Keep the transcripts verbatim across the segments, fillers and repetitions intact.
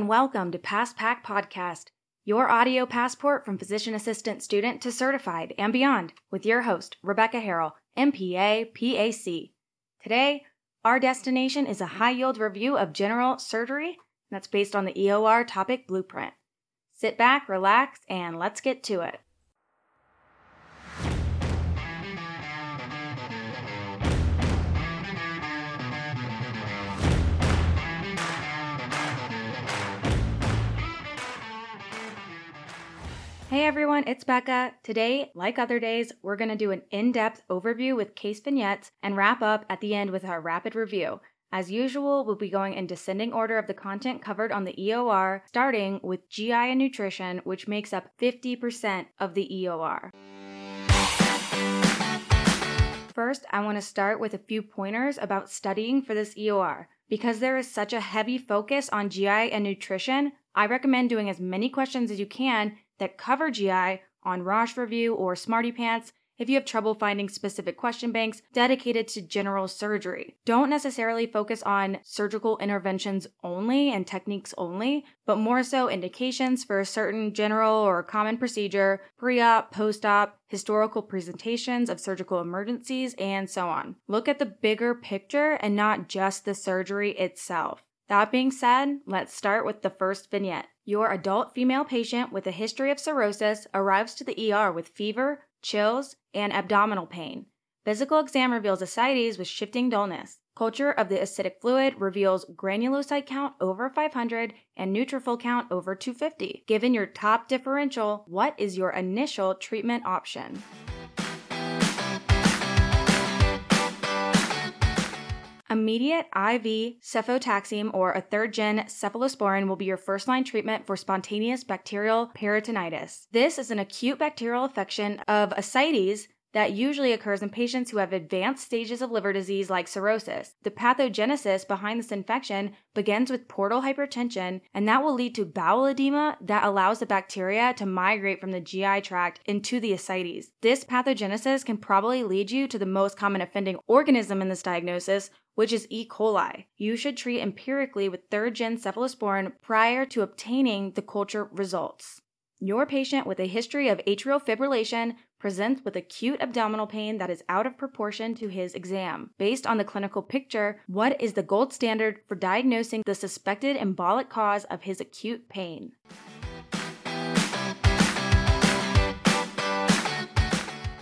and welcome to PASPAC Podcast, your audio passport from physician assistant student to certified and beyond, with your host, Rebecca Harrell, M P A, P A C. Today, our destination is a high-yield review of general surgery that's based on the E O R topic blueprint. Sit back, relax, and let's get to it. Hey everyone, it's Becca. Today, like other days, we're going to do an in-depth overview with case vignettes and wrap up at the end with our rapid review. As usual, we'll be going in descending order of the content covered on the E O R, starting with G I and nutrition, which makes up fifty percent of the E O R. First, I want to start with a few pointers about studying for this E O R. Because there is such a heavy focus on G I and nutrition, I recommend doing as many questions as you can that cover G I on Rosh Review or SmartyPANCE if you have trouble finding specific question banks dedicated to general surgery. Don't necessarily focus on surgical interventions only and techniques only, but more so indications for a certain general or common procedure, pre-op, post-op, historical presentations of surgical emergencies, and so on. Look at the bigger picture and not just the surgery itself. That being said, let's start with the first vignette. Your adult female patient with a history of cirrhosis arrives to the E R with fever, chills, and abdominal pain. Physical exam reveals ascites with shifting dullness. Culture of the acidic fluid reveals granulocyte count over five hundred and neutrophil count over two hundred fifty. Given your top differential, what is your initial treatment option? Immediate I V cefotaxime or a third-gen cephalosporin will be your first-line treatment for spontaneous bacterial peritonitis. This is an acute bacterial infection of ascites that usually occurs in patients who have advanced stages of liver disease like cirrhosis. The pathogenesis behind this infection begins with portal hypertension, and that will lead to bowel edema that allows the bacteria to migrate from the G I tract into the ascites. This pathogenesis can probably lead you to the most common offending organism in this diagnosis, which is E. coli. You should treat empirically with third-gen cephalosporin prior to obtaining the culture results. Your patient with a history of atrial fibrillation presents with acute abdominal pain that is out of proportion to his exam. Based on the clinical picture, what is the gold standard for diagnosing the suspected embolic cause of his acute pain?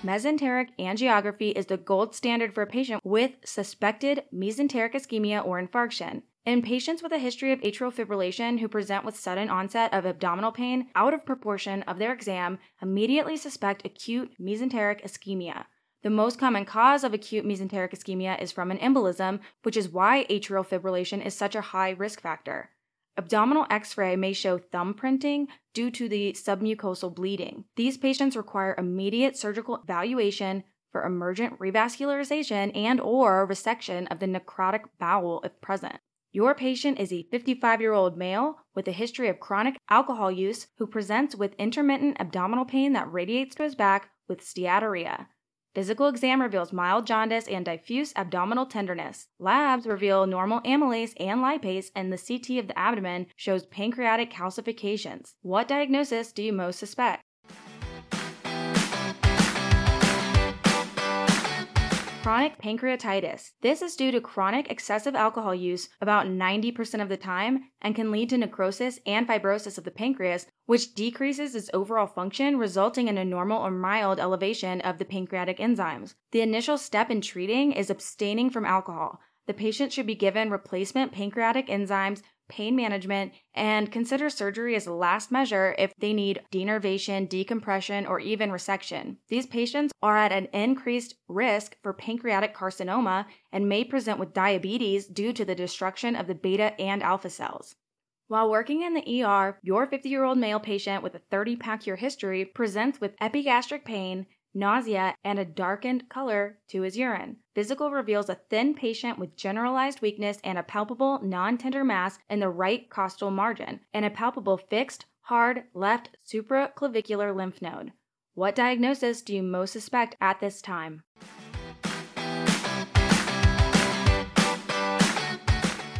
Mesenteric angiography is the gold standard for a patient with suspected mesenteric ischemia or infarction. In patients with a history of atrial fibrillation who present with sudden onset of abdominal pain out of proportion of their exam, immediately suspect acute mesenteric ischemia. The most common cause of acute mesenteric ischemia is from an embolism, which is why atrial fibrillation is such a high risk factor. Abdominal X-ray may show thumb printing due to the submucosal bleeding. These patients require immediate surgical evaluation for emergent revascularization and or resection of the necrotic bowel if present. Your patient is a fifty-five-year-old male with a history of chronic alcohol use who presents with intermittent abdominal pain that radiates to his back with steatorrhea. Physical exam reveals mild jaundice and diffuse abdominal tenderness. Labs reveal normal amylase and lipase, and the C T of the abdomen shows pancreatic calcifications. What diagnosis do you most suspect? Chronic pancreatitis. This is due to chronic excessive alcohol use about ninety percent of the time and can lead to necrosis and fibrosis of the pancreas, which decreases its overall function, resulting in a normal or mild elevation of the pancreatic enzymes. The initial step in treating is abstaining from alcohol. The patient should be given replacement pancreatic enzymes, pain management, and consider surgery as a last measure if they need denervation, decompression, or even resection. These patients are at an increased risk for pancreatic carcinoma and may present with diabetes due to the destruction of the beta and alpha cells. While working in the E R, your fifty-year-old male patient with a thirty-pack year history presents with epigastric pain, nausea, and a darkened color to his urine. Physical reveals a thin patient with generalized weakness and a palpable non-tender mass in the right costal margin, and a palpable fixed, hard, left supraclavicular lymph node. What diagnosis do you most suspect at this time?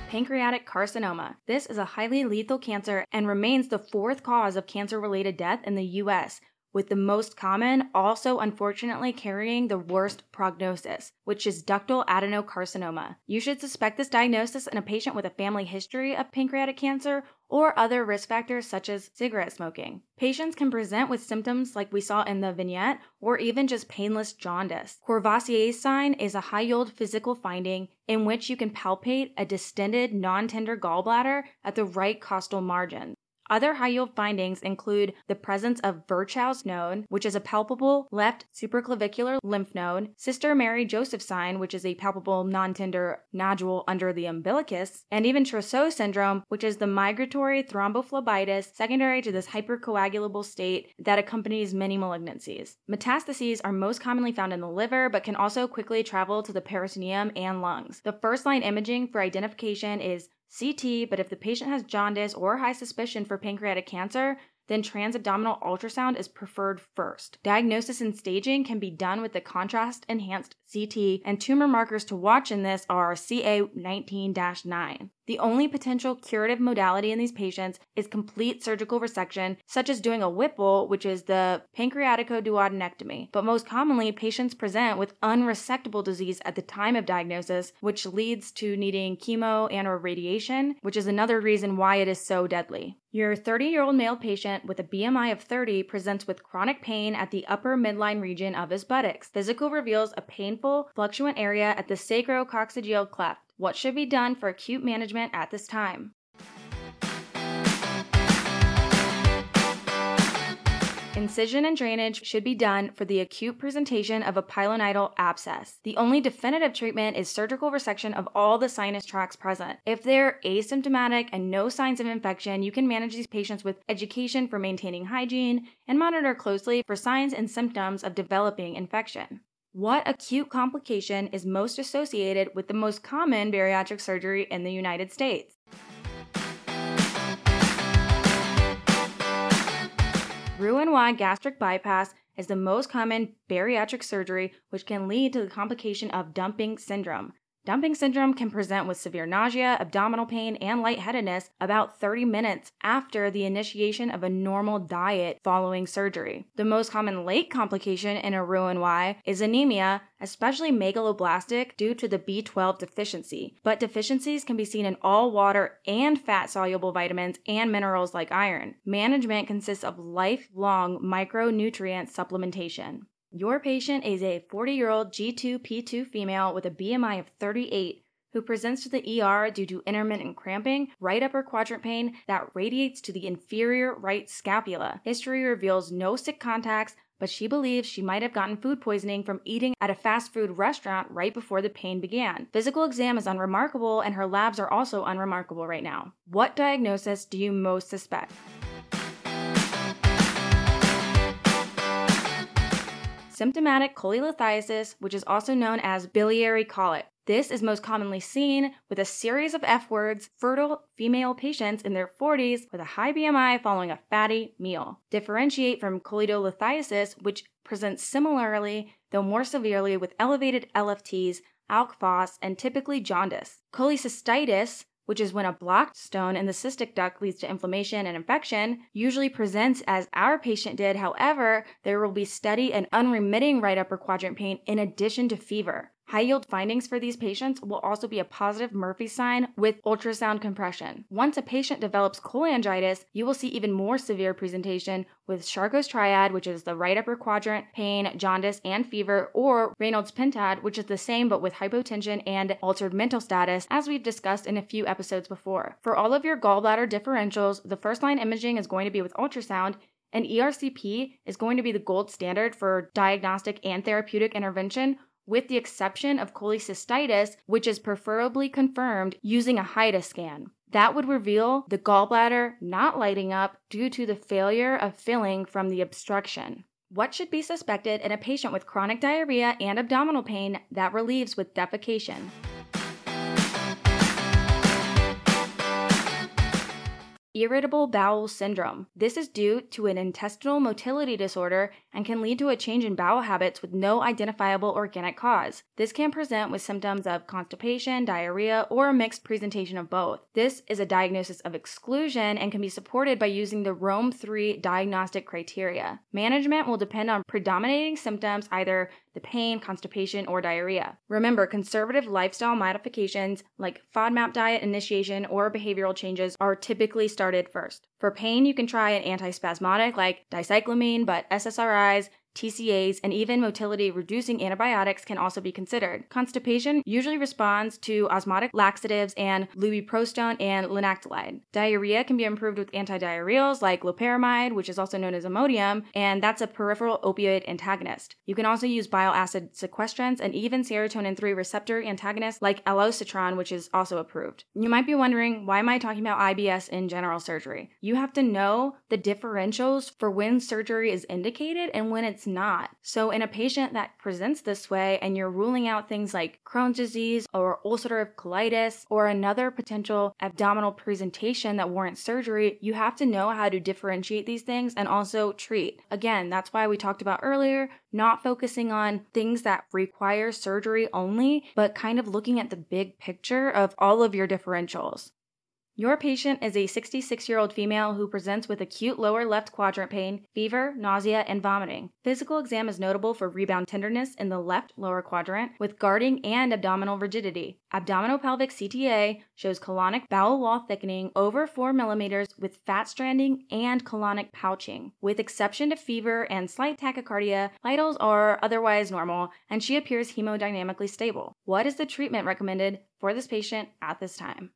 pancreatic carcinoma. This is a highly lethal cancer and remains the fourth cause of cancer-related death in the U S, with the most common also unfortunately carrying the worst prognosis, which is ductal adenocarcinoma. You should suspect this diagnosis in a patient with a family history of pancreatic cancer or other risk factors such as cigarette smoking. Patients can present with symptoms like we saw in the vignette or even just painless jaundice. Courvoisier's sign is a high-yield physical finding in which you can palpate a distended, non-tender gallbladder at the right costal margin. Other high-yield findings include the presence of Virchow's node, which is a palpable left supraclavicular lymph node, Sister Mary Joseph sign, which is a palpable non-tender nodule under the umbilicus, and even Trousseau syndrome, which is the migratory thrombophlebitis secondary to this hypercoagulable state that accompanies many malignancies. Metastases are most commonly found in the liver, but can also quickly travel to the peritoneum and lungs. The first-line imaging for identification is C T, but if the patient has jaundice or high suspicion for pancreatic cancer, then transabdominal ultrasound is preferred first. Diagnosis and staging can be done with the contrast-enhanced C T, and tumor markers to watch in this are C A nineteen dash nine. The only potential curative modality in these patients is complete surgical resection, such as doing a Whipple, which is the pancreaticoduodenectomy. But most commonly, patients present with unresectable disease at the time of diagnosis, which leads to needing chemo and or radiation, which is another reason why it is so deadly. Your thirty-year-old male patient with a B M I of thirty presents with chronic pain at the upper midline region of his buttocks. Physical reveals a painful, fluctuant area at the sacrococcygeal cleft. What should be done for acute management at this time? Incision and drainage should be done for the acute presentation of a pilonidal abscess. The only definitive treatment is surgical resection of all the sinus tracts present. If they're asymptomatic and no signs of infection, you can manage these patients with education for maintaining hygiene and monitor closely for signs and symptoms of developing infection. What acute complication is most associated with the most common bariatric surgery in the United States? Roux-en-Y gastric bypass is the most common bariatric surgery, which can lead to the complication of dumping syndrome. Dumping syndrome can present with severe nausea, abdominal pain, and lightheadedness about thirty minutes after the initiation of a normal diet following surgery. The most common late complication in a Roux-en-Y is anemia, especially megaloblastic, due to the B twelve deficiency. But deficiencies can be seen in all water and fat-soluble vitamins and minerals like iron. Management consists of lifelong micronutrient supplementation. Your patient is a forty-year-old G two P two female with a B M I of thirty-eight who presents to the E R due to intermittent cramping, right upper quadrant pain that radiates to the inferior right scapula. History reveals no sick contacts, but she believes she might have gotten food poisoning from eating at a fast food restaurant right before the pain began. Physical exam is unremarkable, and her labs are also unremarkable right now. What diagnosis do you most suspect? Symptomatic cholelithiasis, which is also known as biliary colic. This is most commonly seen with a series of F-words, fertile female patients in their forties with a high B M I following a fatty meal. Differentiate from cholelithiasis, which presents similarly, though more severely, with elevated L F Ts, alk phos, and typically jaundice. Cholecystitis, which is when a blocked stone in the cystic duct leads to inflammation and infection, usually presents as our patient did. However, there will be steady and unremitting right upper quadrant pain in addition to fever. High-yield findings for these patients will also be a positive Murphy sign with ultrasound compression. Once a patient develops cholangitis, you will see even more severe presentation with Charcot's triad, which is the right upper quadrant pain, jaundice, and fever, or Reynolds pentad, which is the same but with hypotension and altered mental status, as we've discussed in a few episodes before. For all of your gallbladder differentials, the first-line imaging is going to be with ultrasound, and E R C P is going to be the gold standard for diagnostic and therapeutic intervention, with the exception of cholecystitis, which is preferably confirmed using a HIDA scan. That would reveal the gallbladder not lighting up due to the failure of filling from the obstruction. What should be suspected in a patient with chronic diarrhea and abdominal pain that relieves with defecation? irritable bowel syndrome. This is due to an intestinal motility disorder and can lead to a change in bowel habits with no identifiable organic cause. This can present with symptoms of constipation, diarrhea, or a mixed presentation of both. This is a diagnosis of exclusion and can be supported by using the Rome three diagnostic criteria. Management will depend on predominating symptoms, either the pain, constipation, or diarrhea. Remember, conservative lifestyle modifications like FODMAP diet initiation or behavioral changes are typically started first. For pain, you can try an antispasmodic like dicyclamine, but S S R Is, T C As, and even motility-reducing antibiotics can also be considered. Constipation usually responds to osmotic laxatives and lubiprostone and linactolide. Diarrhea can be improved with antidiarrheals like loperamide, which is also known as Imodium, and that's a peripheral opioid antagonist. You can also use bile acid sequestrants and even serotonin three receptor antagonists like alocetrone, which is also approved. You might be wondering, why am I talking about I B S in general surgery? You have to know the differentials for when surgery is indicated and when it's not. So in a patient that presents this way and you're ruling out things like Crohn's disease or ulcerative colitis or another potential abdominal presentation that warrants surgery, you have to know how to differentiate these things and also treat. Again, that's why we talked about earlier, not focusing on things that require surgery only, but kind of looking at the big picture of all of your differentials. Your patient is a sixty-six-year-old female who presents with acute lower left quadrant pain, fever, nausea, and vomiting. Physical exam is notable for rebound tenderness in the left lower quadrant with guarding and abdominal rigidity. Abdominopelvic C T A shows colonic bowel wall thickening over four millimeters with fat stranding and colonic pouching. With exception to fever and slight tachycardia, vitals are otherwise normal, and she appears hemodynamically stable. What is the treatment recommended for this patient at this time?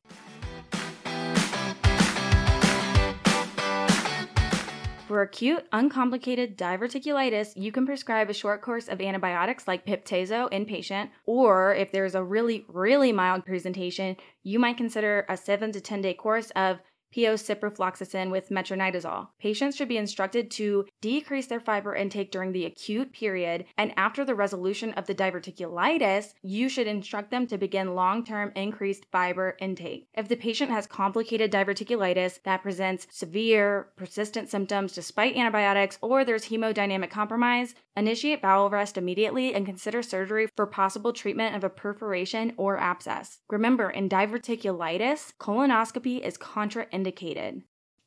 For acute, uncomplicated diverticulitis, you can prescribe a short course of antibiotics like Pip/Tazo inpatient, or if there's a really, really mild presentation, you might consider a seven to ten day course of P O ciprofloxacin with metronidazole. Patients should be instructed to decrease their fiber intake during the acute period, and after the resolution of the diverticulitis, you should instruct them to begin long-term increased fiber intake. If the patient has complicated diverticulitis that presents severe, persistent symptoms despite antibiotics, or there's hemodynamic compromise, initiate bowel rest immediately and consider surgery for possible treatment of a perforation or abscess. Remember, in diverticulitis, colonoscopy is contraindicated. Indicated.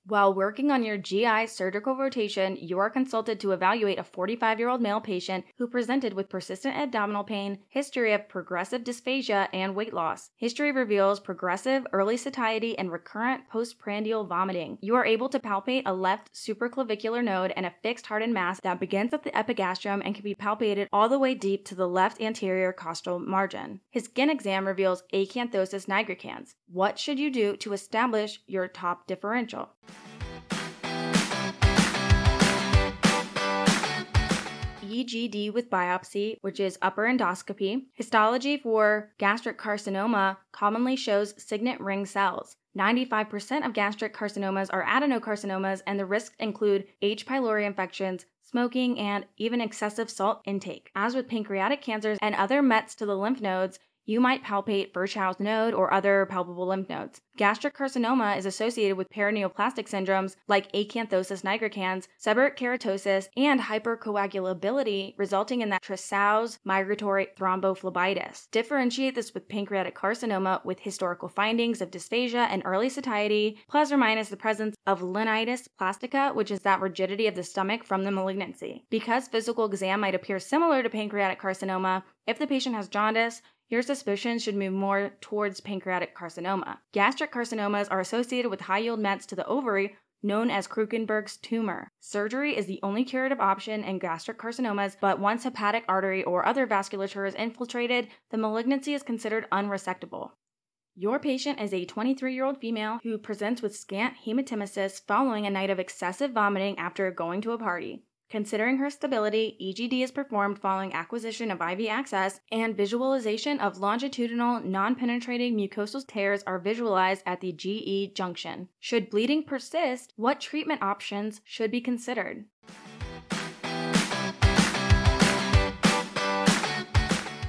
While working on your G I surgical rotation, you are consulted to evaluate a forty-five-year-old male patient who presented with persistent abdominal pain, history of progressive dysphagia, and weight loss. History reveals progressive early satiety and recurrent postprandial vomiting. You are able to palpate a left supraclavicular node and a fixed hardened mass that begins at the epigastrium and can be palpated all the way deep to the left anterior costal margin. His skin exam reveals acanthosis nigricans. What should you do to establish your top differential? E G D with biopsy, which is upper endoscopy. Histology for gastric carcinoma commonly shows signet ring cells. ninety-five percent of gastric carcinomas are adenocarcinomas, and the risks include H. pylori infections, smoking, and even excessive salt intake. As with pancreatic cancers and other mets to the lymph nodes, you might palpate Virchow's node or other palpable lymph nodes. Gastric carcinoma is associated with paraneoplastic syndromes like acanthosis nigricans, seborrheic keratosis, and hypercoagulability, resulting in that Trousseau's migratory thrombophlebitis. Differentiate this with pancreatic carcinoma with historical findings of dysphagia and early satiety, plus or minus the presence of linitis plastica, which is that rigidity of the stomach from the malignancy. Because physical exam might appear similar to pancreatic carcinoma, if the patient has jaundice, your suspicion should move more towards pancreatic carcinoma. Gastric carcinomas are associated with high-yield mets to the ovary, known as Krukenberg's tumor. Surgery is the only curative option in gastric carcinomas, but once hepatic artery or other vasculature is infiltrated, the malignancy is considered unresectable. Your patient is a twenty-three-year-old female who presents with scant hematemesis following a night of excessive vomiting after going to a party. Considering her stability, E G D is performed following acquisition of I V access, and visualization of longitudinal, non-penetrating mucosal tears are visualized at the G E junction. Should bleeding persist, what treatment options should be considered?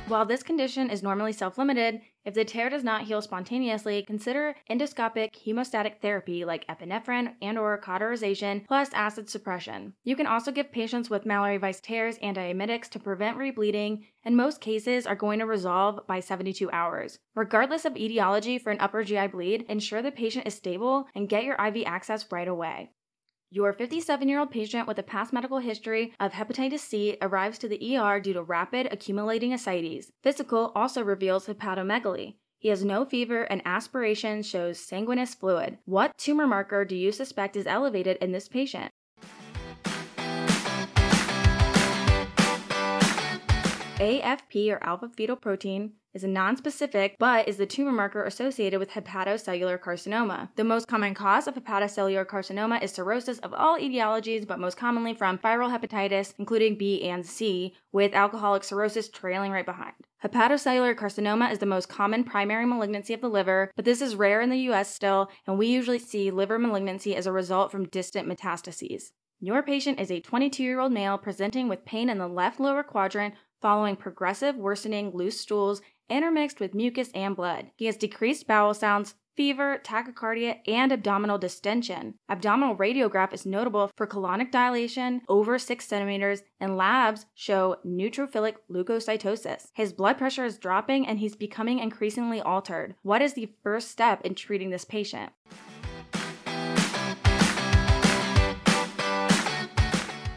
While this condition is normally self-limited, if the tear does not heal spontaneously, consider endoscopic hemostatic therapy like epinephrine and or cauterization plus acid suppression. You can also give patients with Mallory-Weiss tears antiemetics to prevent rebleeding, and most cases are going to resolve by seventy-two hours. Regardless of etiology for an upper G I bleed, ensure the patient is stable and get your I V access right away. Your fifty-seven-year-old patient with a past medical history of hepatitis C arrives to the E R due to rapid accumulating ascites. Physical also reveals hepatomegaly. He has no fever and aspiration shows sanguineous fluid. What tumor marker do you suspect is elevated in this patient? A F P, or alpha-fetoprotein, is a nonspecific but is the tumor marker associated with hepatocellular carcinoma. The most common cause of hepatocellular carcinoma is cirrhosis of all etiologies, but most commonly from viral hepatitis, including B and C, with alcoholic cirrhosis trailing right behind. Hepatocellular carcinoma is the most common primary malignancy of the liver, but this is rare in the U S still, and we usually see liver malignancy as a result from distant metastases. Your patient is a twenty-two-year-old male presenting with pain in the left lower quadrant following progressive worsening loose stools intermixed with mucus and blood. He has decreased bowel sounds, fever, tachycardia, and abdominal distension. Abdominal radiograph is notable for colonic dilation over six centimeters, and labs show neutrophilic leukocytosis. His blood pressure is dropping and he's becoming increasingly altered. What is the first step in treating this patient?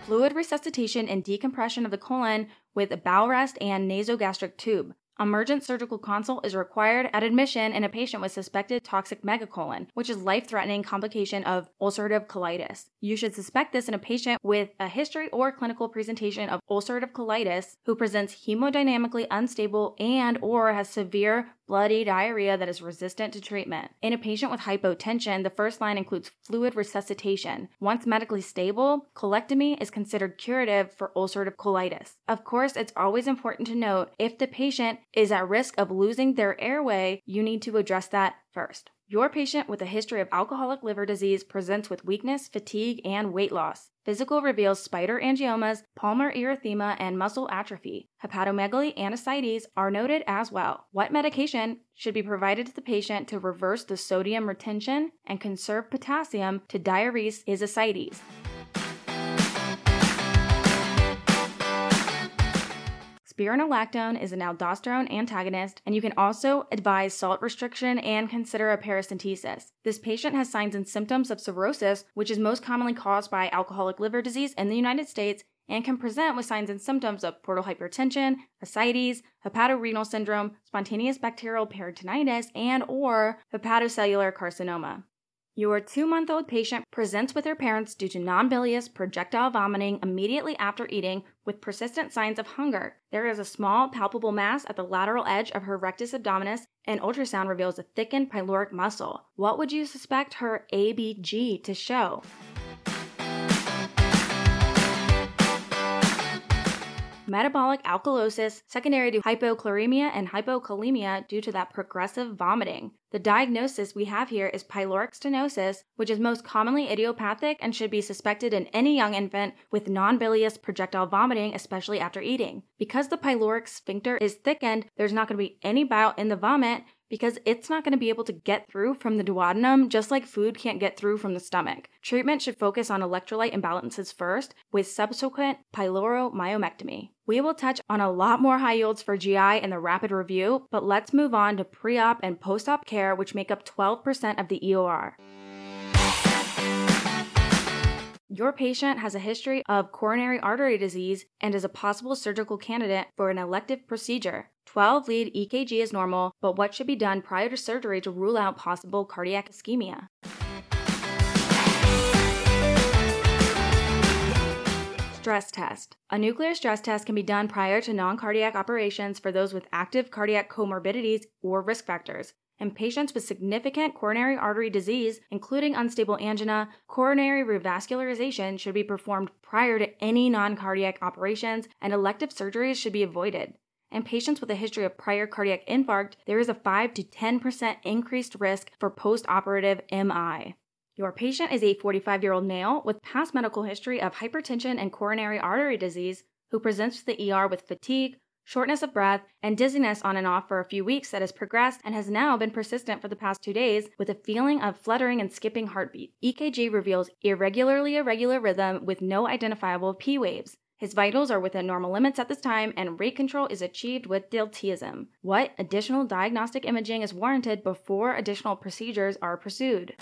Fluid resuscitation and decompression of the colon with a bowel rest and nasogastric tube. Emergent surgical consult is required at admission in a patient with suspected toxic megacolon, which is life-threatening complication of ulcerative colitis. You should suspect this in a patient with a history or clinical presentation of ulcerative colitis who presents hemodynamically unstable and or has severe bloody diarrhea that is resistant to treatment. In a patient with hypotension, the first line includes fluid resuscitation. Once medically stable, colectomy is considered curative for ulcerative colitis. Of course, it's always important to note if the patient is at risk of losing their airway, you need to address that first. Your patient with a history of alcoholic liver disease presents with weakness, fatigue, and weight loss. Physical reveals spider angiomas, palmar erythema, and muscle atrophy. Hepatomegaly and ascites are noted as well. What medication should be provided to the patient to reverse the sodium retention and conserve potassium to diurese his ascites? Spironolactone is an aldosterone antagonist, and you can also advise salt restriction and consider a paracentesis. This patient has signs and symptoms of cirrhosis, which is most commonly caused by alcoholic liver disease in the United States, and can present with signs and symptoms of portal hypertension, ascites, hepatorenal syndrome, spontaneous bacterial peritonitis, and or hepatocellular carcinoma. Your two-month-old patient presents with her parents due to non-bilious projectile vomiting immediately after eating with persistent signs of hunger. There is a small palpable mass at the lateral edge of her rectus abdominis, and ultrasound reveals a thickened pyloric muscle. What would you suspect her A B G to show? Metabolic alkalosis secondary to hypochloremia and hypokalemia due to that progressive vomiting. The diagnosis we have here is pyloric stenosis, which is most commonly idiopathic and should be suspected in any young infant with non-bilious projectile vomiting, especially after eating. Because the pyloric sphincter is thickened, there's not going to be any bile in the vomit because it's not going to be able to get through from the duodenum, just like food can't get through from the stomach. Treatment should focus on electrolyte imbalances first, with subsequent pyloromyomectomy. We will touch on a lot more high yields for G I in the rapid review, but let's move on to pre-op and post-op care, which make up twelve percent of the E O R. Your patient has a history of coronary artery disease and is a possible surgical candidate for an elective procedure. twelve lead E K G is normal, but what should be done prior to surgery to rule out possible cardiac ischemia? Stress test. A nuclear stress test can be done prior to non-cardiac operations for those with active cardiac comorbidities or risk factors. In patients with significant coronary artery disease, including unstable angina, coronary revascularization should be performed prior to any non-cardiac operations, and elective surgeries should be avoided. In patients with a history of prior cardiac infarct, there is a five to ten percent increased risk for postoperative M I. Your patient is a forty-five-year-old male with past medical history of hypertension and coronary artery disease who presents to the E R with fatigue, shortness of breath, and dizziness on and off for a few weeks that has progressed and has now been persistent for the past two days with a feeling of fluttering and skipping heartbeat. E K G reveals irregularly irregular rhythm with no identifiable P waves. His vitals are within normal limits at this time, and rate control is achieved with diltiazem. What additional diagnostic imaging is warranted before additional procedures are pursued?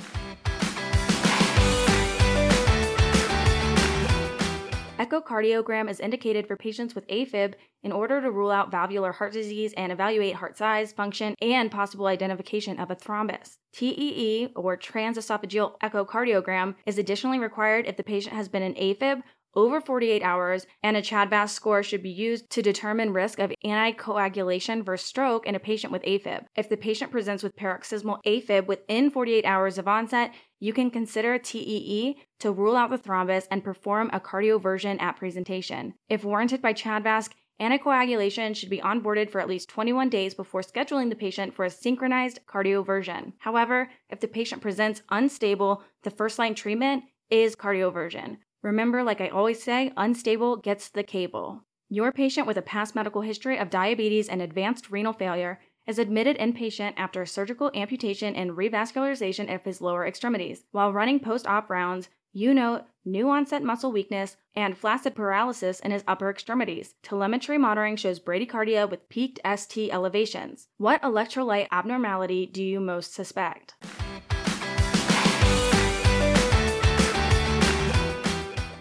Echocardiogram is indicated for patients with AFib in order to rule out valvular heart disease and evaluate heart size, function, and possible identification of a thrombus. T E E, or transesophageal echocardiogram, is additionally required if the patient has been in AFib over forty-eight hours, and a CHADVASc score should be used to determine risk of anticoagulation versus stroke in a patient with AFib. If the patient presents with paroxysmal AFib within forty-eight hours of onset, you can consider T E E to rule out the thrombus and perform a cardioversion at presentation. If warranted by CHADVASc, anticoagulation should be onboarded for at least twenty-one days before scheduling the patient for a synchronized cardioversion. However, if the patient presents unstable, the first-line treatment is cardioversion. Remember, like I always say, unstable gets the cable. Your patient with a past medical history of diabetes and advanced renal failure is admitted inpatient after surgical amputation and revascularization of his lower extremities. While running post-op rounds, you note new-onset muscle weakness and flaccid paralysis in his upper extremities. Telemetry monitoring shows bradycardia with peaked S T elevations. What electrolyte abnormality do you most suspect?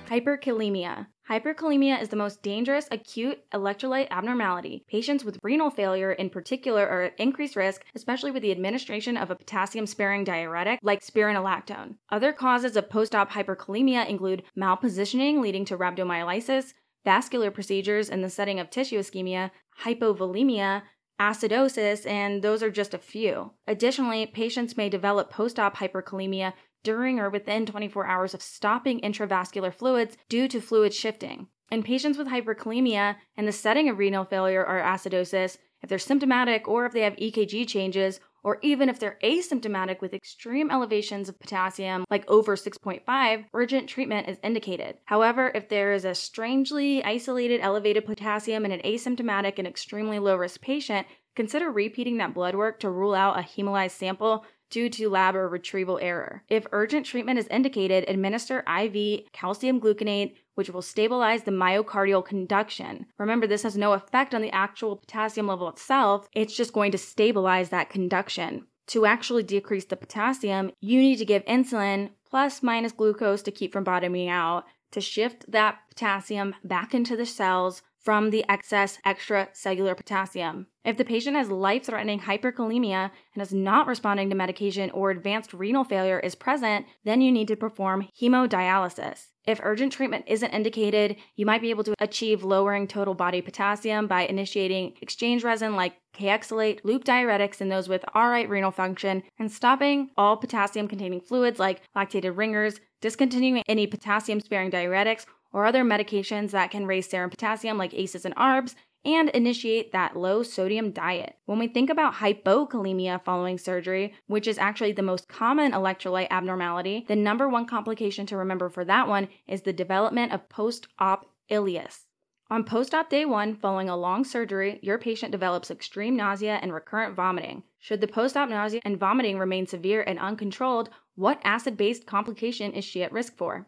Hyperkalemia. Hyperkalemia is the most dangerous acute electrolyte abnormality. Patients with renal failure in particular are at increased risk, especially with the administration of a potassium-sparing diuretic like spironolactone. Other causes of post-op hyperkalemia include malpositioning leading to rhabdomyolysis, vascular procedures in the setting of tissue ischemia, hypovolemia, acidosis, and those are just a few. Additionally, patients may develop post-op hyperkalemia during or within twenty-four hours of stopping intravascular fluids due to fluid shifting. In patients with hyperkalemia in the setting of renal failure or acidosis, if they're symptomatic or if they have E K G changes, or even if they're asymptomatic with extreme elevations of potassium, like over six point five, urgent treatment is indicated. However, if there is a strangely isolated elevated potassium in an asymptomatic and extremely low-risk patient, consider repeating that blood work to rule out a hemolyzed sample due to lab or retrieval error. If urgent treatment is indicated, administer I V calcium gluconate, which will stabilize the myocardial conduction. Remember, this has no effect on the actual potassium level itself. It's just going to stabilize that conduction. To actually decrease the potassium, you need to give insulin plus minus glucose to keep from bottoming out, to shift that potassium back into the cells from the excess extracellular potassium. If the patient has life-threatening hyperkalemia and is not responding to medication or advanced renal failure is present, then you need to perform hemodialysis. If urgent treatment isn't indicated, you might be able to achieve lowering total body potassium by initiating exchange resin like K-oxalate, loop diuretics in those with all right renal function, and stopping all potassium-containing fluids like lactated ringers, discontinuing any potassium-sparing diuretics, or other medications that can raise serum potassium like A C Es and A R Bs, and initiate that low-sodium diet. When we think about hypokalemia following surgery, which is actually the most common electrolyte abnormality, the number one complication to remember for that one is the development of post-op ileus. On post-op day one, following a long surgery, your patient develops extreme nausea and recurrent vomiting. Should the post-op nausea and vomiting remain severe and uncontrolled, what acid-based complication is she at risk for?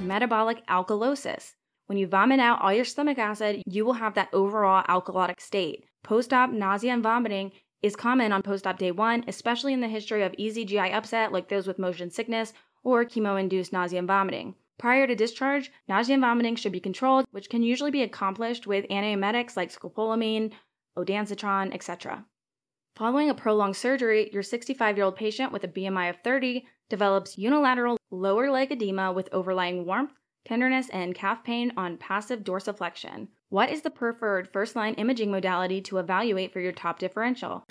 Metabolic alkalosis. When you vomit out all your stomach acid, you will have that overall alkalotic state. Post-op nausea and vomiting is common on post-op day one, especially in the history of easy G I upset like those with motion sickness or chemo-induced nausea and vomiting. Prior to discharge, nausea and vomiting should be controlled, which can usually be accomplished with antiemetics like scopolamine, odansetron, et cetera. Following a prolonged surgery, your sixty-five-year-old patient with a B M I of thirty develops unilateral lower leg edema with overlying warmth, tenderness, and calf pain on passive dorsiflexion. What is the preferred first-line imaging modality to evaluate for your top differential?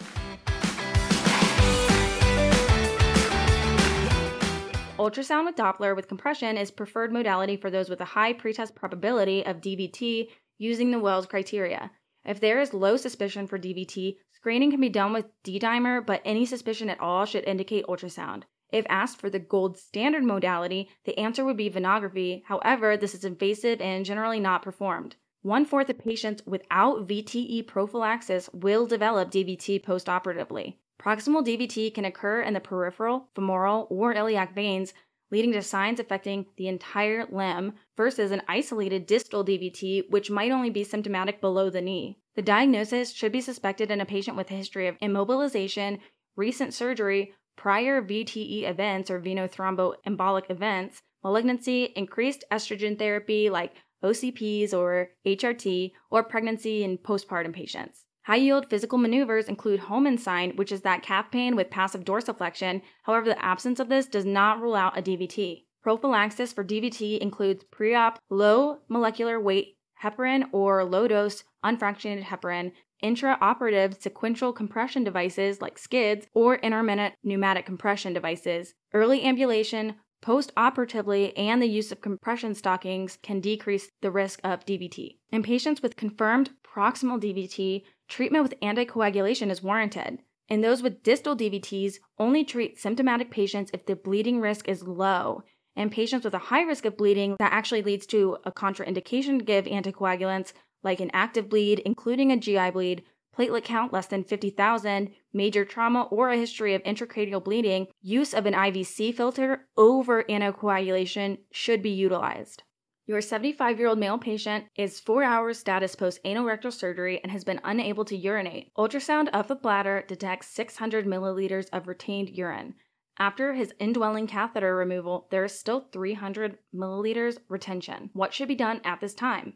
Ultrasound with Doppler with compression is preferred modality for those with a high pretest probability of D V T using the Wells criteria. If there is low suspicion for D V T, screening can be done with D-dimer, but any suspicion at all should indicate ultrasound. If asked for the gold standard modality, the answer would be venography. However, this is invasive and generally not performed. One-fourth of patients without V T E prophylaxis will develop D V T postoperatively. Proximal D V T can occur in the peripheral, femoral, or iliac veins, leading to signs affecting the entire limb versus an isolated distal D V T, which might only be symptomatic below the knee. The diagnosis should be suspected in a patient with a history of immobilization, recent surgery, prior V T E events or venothromboembolic events, malignancy, increased estrogen therapy like O C Ps or H R T, or pregnancy and postpartum patients. High-yield physical maneuvers include Holman's sign, which is that calf pain with passive dorsiflexion. However, the absence of this does not rule out a D V T. Prophylaxis for D V T includes pre-op, low molecular weight heparin or low-dose unfractionated heparin, intraoperative sequential compression devices like skids or intermittent pneumatic compression devices, early ambulation, post-operatively, and the use of compression stockings can decrease the risk of D V T. In patients with confirmed proximal D V T, treatment with anticoagulation is warranted. In those with distal D V Ts, only treat symptomatic patients if the bleeding risk is low. In patients with a high risk of bleeding, that actually leads to a contraindication to give anticoagulants, like an active bleed, including a G I bleed, platelet count less than fifty thousand, major trauma, or a history of intracranial bleeding, use of an I V C filter over anticoagulation should be utilized. Your seventy-five-year-old male patient is four hours status post-anal rectal surgery and has been unable to urinate. Ultrasound of the bladder detects six hundred milliliters of retained urine. After his indwelling catheter removal, there is still three hundred milliliters retention. What should be done at this time?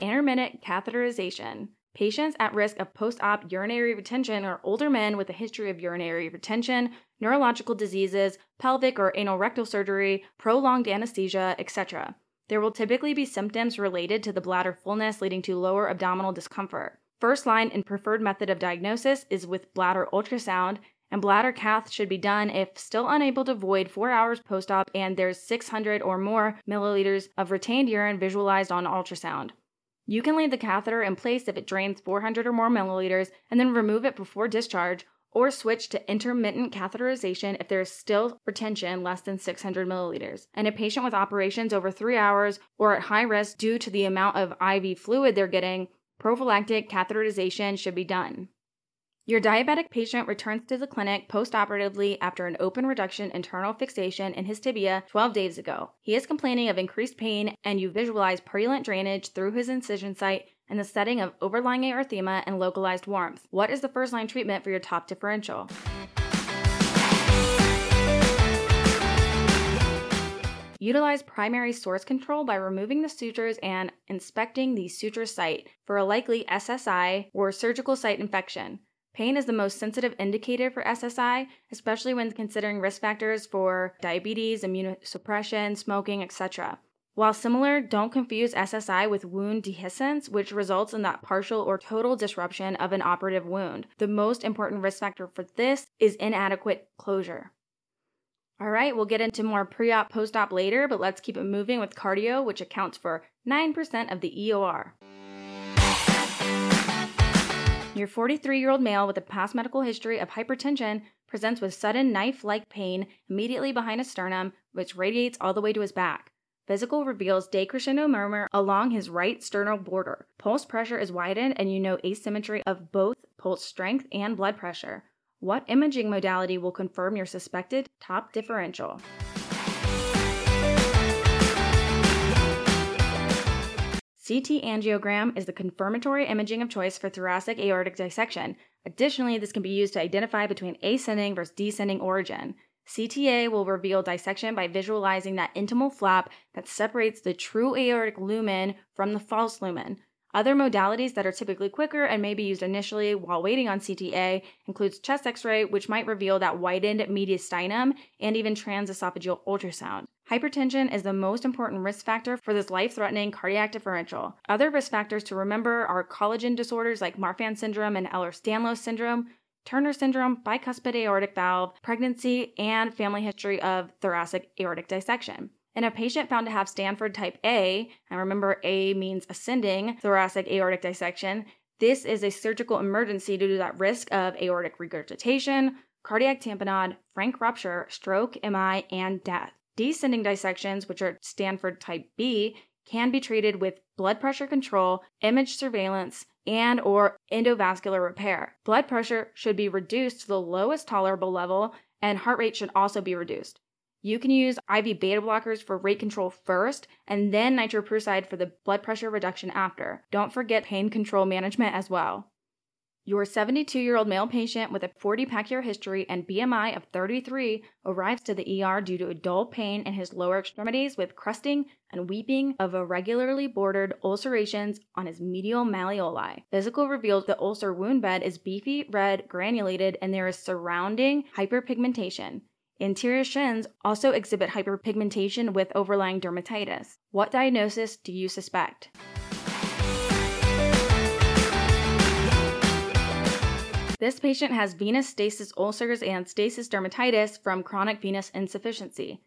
Intermittent catheterization. Patients at risk of post-op urinary retention are older men with a history of urinary retention, neurological diseases, pelvic or anal rectal surgery, prolonged anesthesia, et cetera. There will typically be symptoms related to the bladder fullness leading to lower abdominal discomfort. First line and preferred method of diagnosis is with bladder ultrasound, and bladder cath should be done if still unable to void four hours post-op and there's six hundred or more milliliters of retained urine visualized on ultrasound. You can leave the catheter in place if it drains four hundred or more milliliters and then remove it before discharge, or switch to intermittent catheterization if there is still retention less than six hundred milliliters. And a patient with operations over three hours or at high risk due to the amount of I V fluid they're getting, prophylactic catheterization should be done. Your diabetic patient returns to the clinic postoperatively after an open reduction internal fixation in his tibia twelve days ago. He is complaining of increased pain, and you visualize purulent drainage through his incision site and the setting of overlying erythema and localized warmth. What is the first-line treatment for your top differential? Utilize primary source control by removing the sutures and inspecting the suture site for a likely S S I or surgical site infection. Pain is the most sensitive indicator for S S I, especially when considering risk factors for diabetes, immunosuppression, smoking, et cetera. While similar, don't confuse S S I with wound dehiscence, which results in that partial or total disruption of an operative wound. The most important risk factor for this is inadequate closure. All right, we'll get into more pre-op, post-op later, but let's keep it moving with cardio, which accounts for nine percent of the E O R. Your forty-three-year-old male with a past medical history of hypertension presents with sudden knife-like pain immediately behind his sternum, which radiates all the way to his back. Physical reveals decrescendo murmur along his right sternal border. Pulse pressure is widened, and you know asymmetry of both pulse strength and blood pressure. What imaging modality will confirm your suspected top differential? C T angiogram is the confirmatory imaging of choice for thoracic aortic dissection. Additionally, this can be used to identify between ascending versus descending origin. C T A will reveal dissection by visualizing that intimal flap that separates the true aortic lumen from the false lumen. Other modalities that are typically quicker and may be used initially while waiting on C T A includes chest x-ray, which might reveal that widened mediastinum, and even transesophageal ultrasound. Hypertension is the most important risk factor for this life-threatening cardiac differential. Other risk factors to remember are collagen disorders like Marfan syndrome and Ehlers-Danlos syndrome, Turner syndrome, bicuspid aortic valve, pregnancy, and family history of thoracic aortic dissection. In a patient found to have Stanford type A, and remember A means ascending thoracic aortic dissection, This is a surgical emergency due to that risk of aortic regurgitation, cardiac tamponade, frank rupture, stroke, M I, and death. Descending dissections, which are Stanford type B, can be treated with blood pressure control, image surveillance, and or endovascular repair. Blood pressure should be reduced to the lowest tolerable level, and heart rate should also be reduced. You can use I V beta blockers for rate control first, and then nitroprusside for the blood pressure reduction after. Don't forget pain control management as well. Your seventy-two-year-old male patient with a forty-pack-year history and B M I of thirty-three arrives to the E R due to a dull pain in his lower extremities with crusting and weeping of irregularly bordered ulcerations on his medial malleoli. Physical revealed the ulcer wound bed is beefy, red, granulated, and there is surrounding hyperpigmentation. Interior shins also exhibit hyperpigmentation with overlying dermatitis. What diagnosis do you suspect? This patient has venous stasis ulcers and stasis dermatitis from chronic venous insufficiency.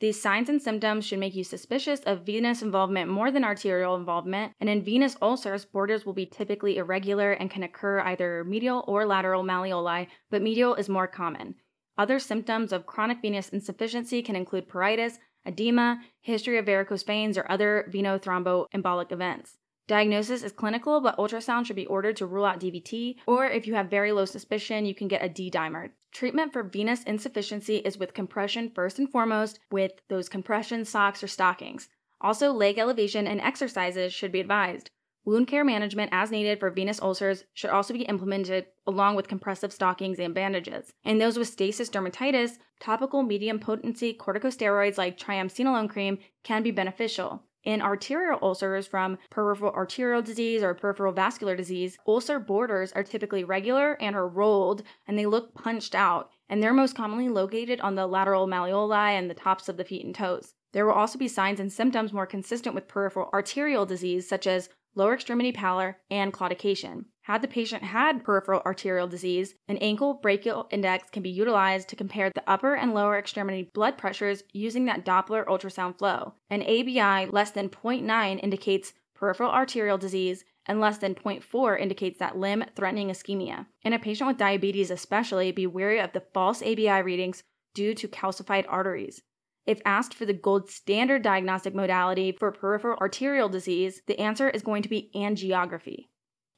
These signs and symptoms should make you suspicious of venous involvement more than arterial involvement, and in venous ulcers, borders will be typically irregular and can occur either medial or lateral malleoli, but medial is more common. Other symptoms of chronic venous insufficiency can include pruritus, edema, history of varicose veins, or other venothromboembolic events. Diagnosis is clinical, but ultrasound should be ordered to rule out D V T, or if you have very low suspicion, you can get a D-dimer. Treatment for venous insufficiency is with compression first and foremost, with those compression socks or stockings. Also, leg elevation and exercises should be advised. Wound care management as needed for venous ulcers should also be implemented along with compressive stockings and bandages. In those with stasis dermatitis, topical medium potency corticosteroids like triamcinolone cream can be beneficial. In arterial ulcers from peripheral arterial disease or peripheral vascular disease, ulcer borders are typically regular and are rolled, and they look punched out, and they're most commonly located on the lateral malleoli and the tops of the feet and toes. There will also be signs and symptoms more consistent with peripheral arterial disease, such as lower extremity pallor and claudication. Had the patient had peripheral arterial disease, an ankle brachial index can be utilized to compare the upper and lower extremity blood pressures using that Doppler ultrasound flow. An A B I less than zero point nine indicates peripheral arterial disease, and less than zero point four indicates that limb-threatening ischemia. In a patient with diabetes especially, be wary of the false A B I readings due to calcified arteries. If asked for the gold standard diagnostic modality for peripheral arterial disease, the answer is going to be angiography.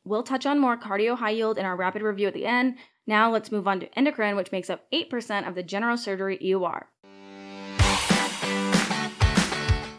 We'll touch on more cardio high yield in our rapid review at the end. Now let's move on to endocrine, which makes up eight percent of the general surgery E O R.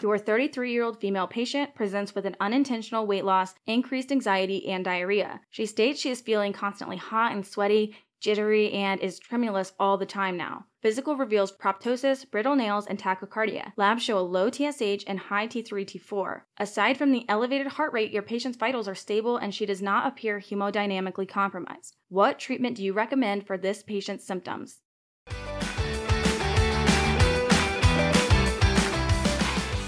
Your thirty-three-year-old female patient presents with an unintentional weight loss, increased anxiety, and diarrhea. She states she is feeling constantly hot and sweaty, jittery, and is tremulous all the time now. Physical reveals proptosis, brittle nails, and tachycardia. Labs show a low T S H and high T three T four. Aside from the elevated heart rate, your patient's vitals are stable and she does not appear hemodynamically compromised. What treatment do you recommend for this patient's symptoms?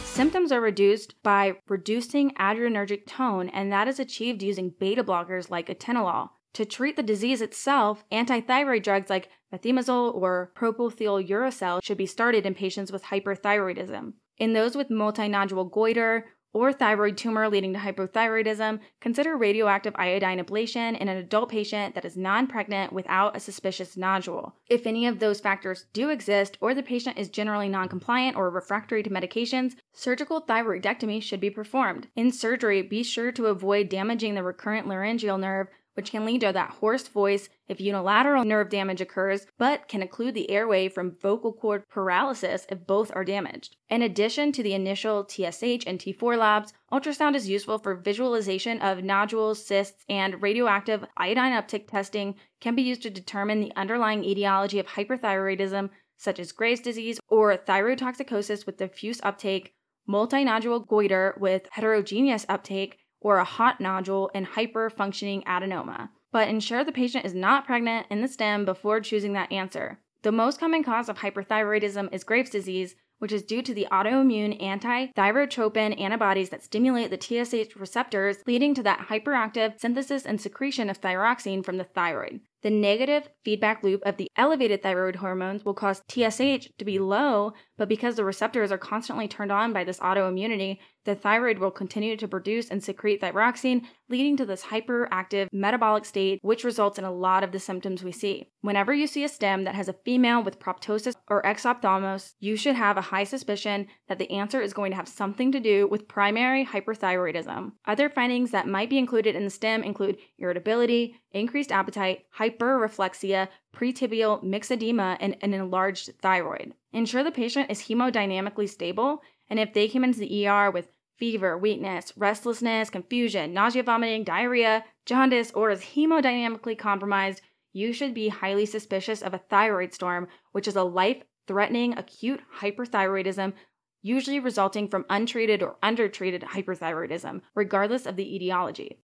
Symptoms are reduced by reducing adrenergic tone, and that is achieved using beta blockers like atenolol. To treat the disease itself, antithyroid drugs like methimazole or propylthiouracil should be started in patients with hyperthyroidism. In those with multinodule goiter or thyroid tumor leading to hypothyroidism, consider radioactive iodine ablation in an adult patient that is non-pregnant without a suspicious nodule. If any of those factors do exist, or the patient is generally non-compliant or refractory to medications, surgical thyroidectomy should be performed. In surgery, be sure to avoid damaging the recurrent laryngeal nerve, which can lead to that hoarse voice if unilateral nerve damage occurs, but can occlude the airway from vocal cord paralysis if both are damaged. In addition to the initial T S H and T four labs, ultrasound is useful for visualization of nodules, cysts, and radioactive iodine uptake testing can be used to determine the underlying etiology of hyperthyroidism, such as Graves' disease or thyrotoxicosis with diffuse uptake, multinodule goiter with heterogeneous uptake, or a hot nodule and hyperfunctioning adenoma, but ensure the patient is not pregnant in the stem before choosing that answer. The most common cause of hyperthyroidism is Graves' disease, which is due to the autoimmune anti-thyrotropin antibodies that stimulate the T S H receptors, leading to that hyperactive synthesis and secretion of thyroxine from the thyroid. The negative feedback loop of the elevated thyroid hormones will cause T S H to be low, but because the receptors are constantly turned on by this autoimmunity, the thyroid will continue to produce and secrete thyroxine, leading to this hyperactive metabolic state, which results in a lot of the symptoms we see. Whenever you see a stem that has a female with proptosis or exophthalmos, you should have a high suspicion that the answer is going to have something to do with primary hyperthyroidism. Other findings that might be included in the stem include irritability, increased appetite, hyperreflexia, pretibial myxedema, and an enlarged thyroid. Ensure the patient is hemodynamically stable, and if they came into the E R with fever, weakness, restlessness, confusion, nausea, vomiting, diarrhea, jaundice, or is hemodynamically compromised, you should be highly suspicious of a thyroid storm, which is a life-threatening acute hyperthyroidism, usually resulting from untreated or undertreated hyperthyroidism, regardless of the etiology.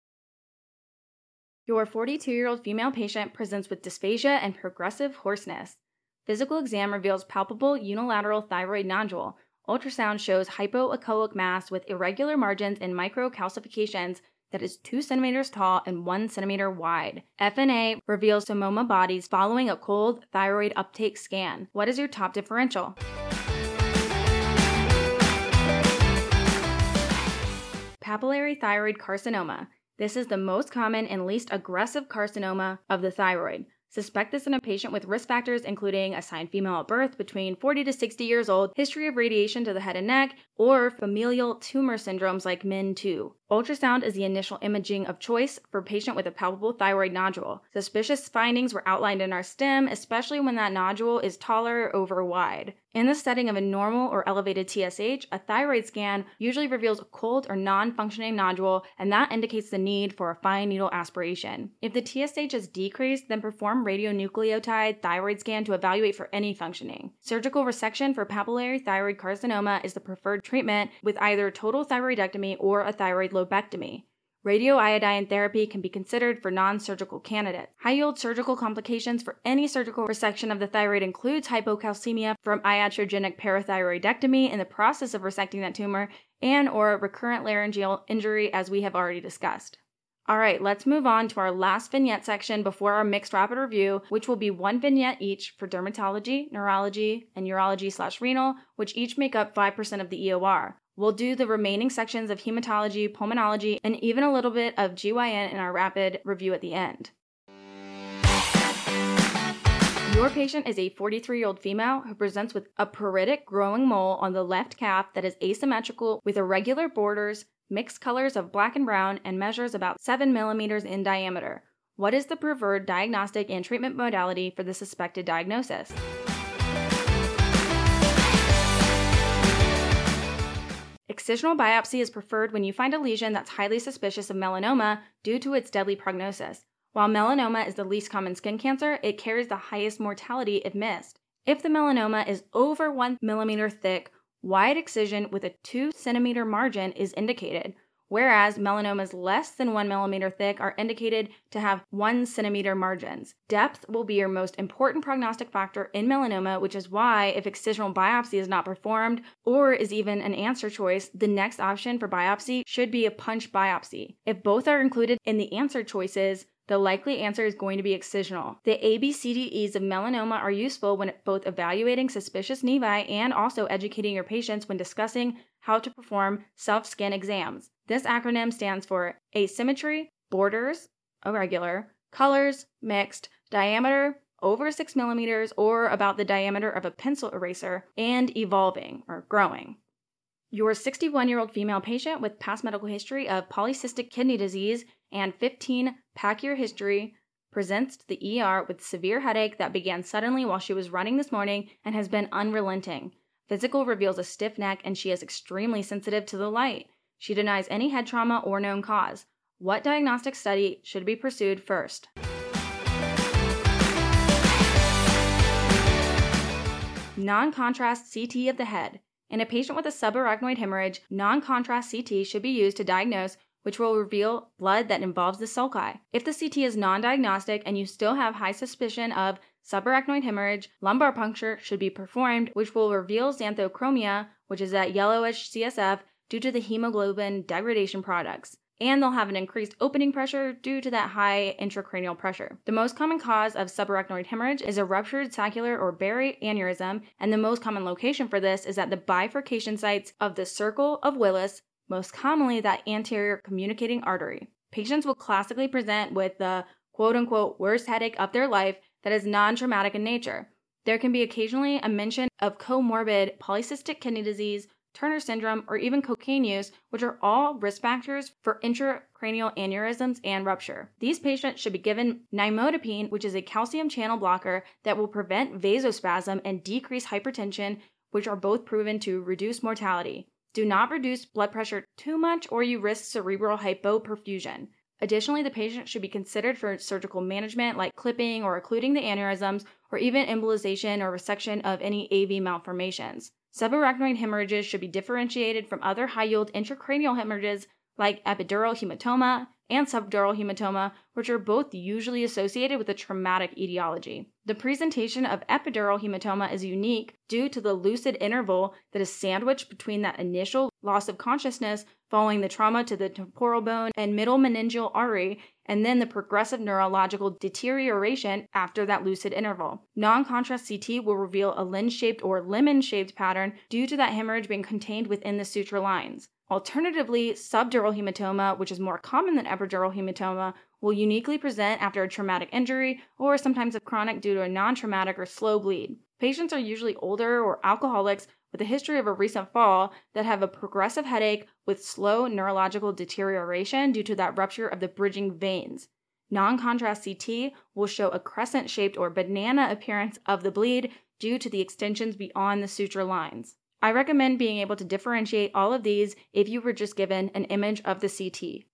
Your forty-two-year-old female patient presents with dysphagia and progressive hoarseness. Physical exam reveals palpable unilateral thyroid nodule. Ultrasound shows hypoechoic mass with irregular margins and microcalcifications that is two centimeters tall and one centimeter wide. F N A reveals somoma bodies following a cold thyroid uptake scan. What is your top differential? Papillary thyroid carcinoma. This is the most common and least aggressive carcinoma of the thyroid. Suspect this in a patient with risk factors including assigned female at birth between forty to sixty years old, history of radiation to the head and neck, or familial tumor syndromes like M E N two. Ultrasound is the initial imaging of choice for a patient with a palpable thyroid nodule. Suspicious findings were outlined in our stem, especially when that nodule is taller over wide. In the setting of a normal or elevated T S H, a thyroid scan usually reveals a cold or non-functioning nodule, and that indicates the need for a fine needle aspiration. If the T S H is decreased, then perform radionucleotide thyroid scan to evaluate for any functioning. Surgical resection for papillary thyroid carcinoma is the preferred treatment with either total thyroidectomy or a thyroid lobectomy. Radioiodine therapy can be considered for non-surgical candidates. High-yield surgical complications for any surgical resection of the thyroid includes hypocalcemia from iatrogenic parathyroidectomy in the process of resecting that tumor and or recurrent laryngeal injury, as we have already discussed. All right, let's move on to our last vignette section before our mixed rapid review, which will be one vignette each for dermatology, neurology, and urology slash renal, which each make up five percent of the E O R. We'll do the remaining sections of hematology, pulmonology, and even a little bit of G Y N in our rapid review at the end. Your patient is a forty-three-year-old female who presents with a pruritic growing mole on the left calf that is asymmetrical with irregular borders, mixed colors of black and brown, and measures about seven millimeters in diameter. What is the preferred diagnostic and treatment modality for the suspected diagnosis? Excisional biopsy is preferred when you find a lesion that's highly suspicious of melanoma due to its deadly prognosis. While melanoma is the least common skin cancer, it carries the highest mortality if missed. If the melanoma is over one millimeter thick, wide excision with a two centimeter margin is indicated, whereas melanomas less than one millimeter thick are indicated to have one centimeter margins. Depth will be your most important prognostic factor in melanoma, which is why if excisional biopsy is not performed or is even an answer choice, the next option for biopsy should be a punch biopsy. If both are included in the answer choices, the likely answer is going to be excisional. The A B C D Es of melanoma are useful when both evaluating suspicious nevi and also educating your patients when discussing how to perform self-skin exams. This acronym stands for asymmetry, borders, irregular, colors, mixed, diameter, over six millimeters or about the diameter of a pencil eraser, and evolving or growing. Your sixty-one-year-old female patient with past medical history of polycystic kidney disease and fifteen pack year history presents to the E R with severe headache that began suddenly while she was running this morning and has been unrelenting. Physical reveals a stiff neck and she is extremely sensitive to the light. She denies any head trauma or known cause. What diagnostic study should be pursued first? Non-contrast C T of the head. In a patient with a subarachnoid hemorrhage, non-contrast C T should be used to diagnose, which will reveal blood that involves the sulci. If the C T is non-diagnostic and you still have high suspicion of subarachnoid hemorrhage, lumbar puncture should be performed, which will reveal xanthochromia, which is that yellowish C S F due to the hemoglobin degradation products. And they'll have an increased opening pressure due to that high intracranial pressure. The most common cause of subarachnoid hemorrhage is a ruptured saccular or berry aneurysm, and the most common location for this is at the bifurcation sites of the circle of Willis, most commonly that anterior communicating artery. Patients will classically present with the quote-unquote worst headache of their life that is non-traumatic in nature. There can be occasionally a mention of comorbid polycystic kidney disease, Turner syndrome, or even cocaine use, which are all risk factors for intracranial aneurysms and rupture. These patients should be given nimodipine, which is a calcium channel blocker that will prevent vasospasm and decrease hypertension, which are both proven to reduce mortality. Do not reduce blood pressure too much, or you risk cerebral hypoperfusion. Additionally, the patient should be considered for surgical management like clipping or occluding the aneurysms, or even embolization or resection of any A V malformations. Subarachnoid hemorrhages should be differentiated from other high-yield intracranial hemorrhages like epidural hematoma and subdural hematoma, which are both usually associated with a traumatic etiology. The presentation of epidural hematoma is unique due to the lucid interval that is sandwiched between that initial loss of consciousness following the trauma to the temporal bone and middle meningeal artery, and then the progressive neurological deterioration after that lucid interval. Non-contrast C T will reveal a lens-shaped or lemon-shaped pattern due to that hemorrhage being contained within the suture lines. Alternatively, subdural hematoma, which is more common than epidural hematoma, will uniquely present after a traumatic injury or sometimes a chronic due to a non-traumatic or slow bleed. Patients are usually older or alcoholics with a history of a recent fall that have a progressive headache with slow neurological deterioration due to that rupture of the bridging veins. Non-contrast C T will show a crescent-shaped or banana appearance of the bleed due to the extensions beyond the suture lines. I recommend being able to differentiate all of these if you were just given an image of the C T.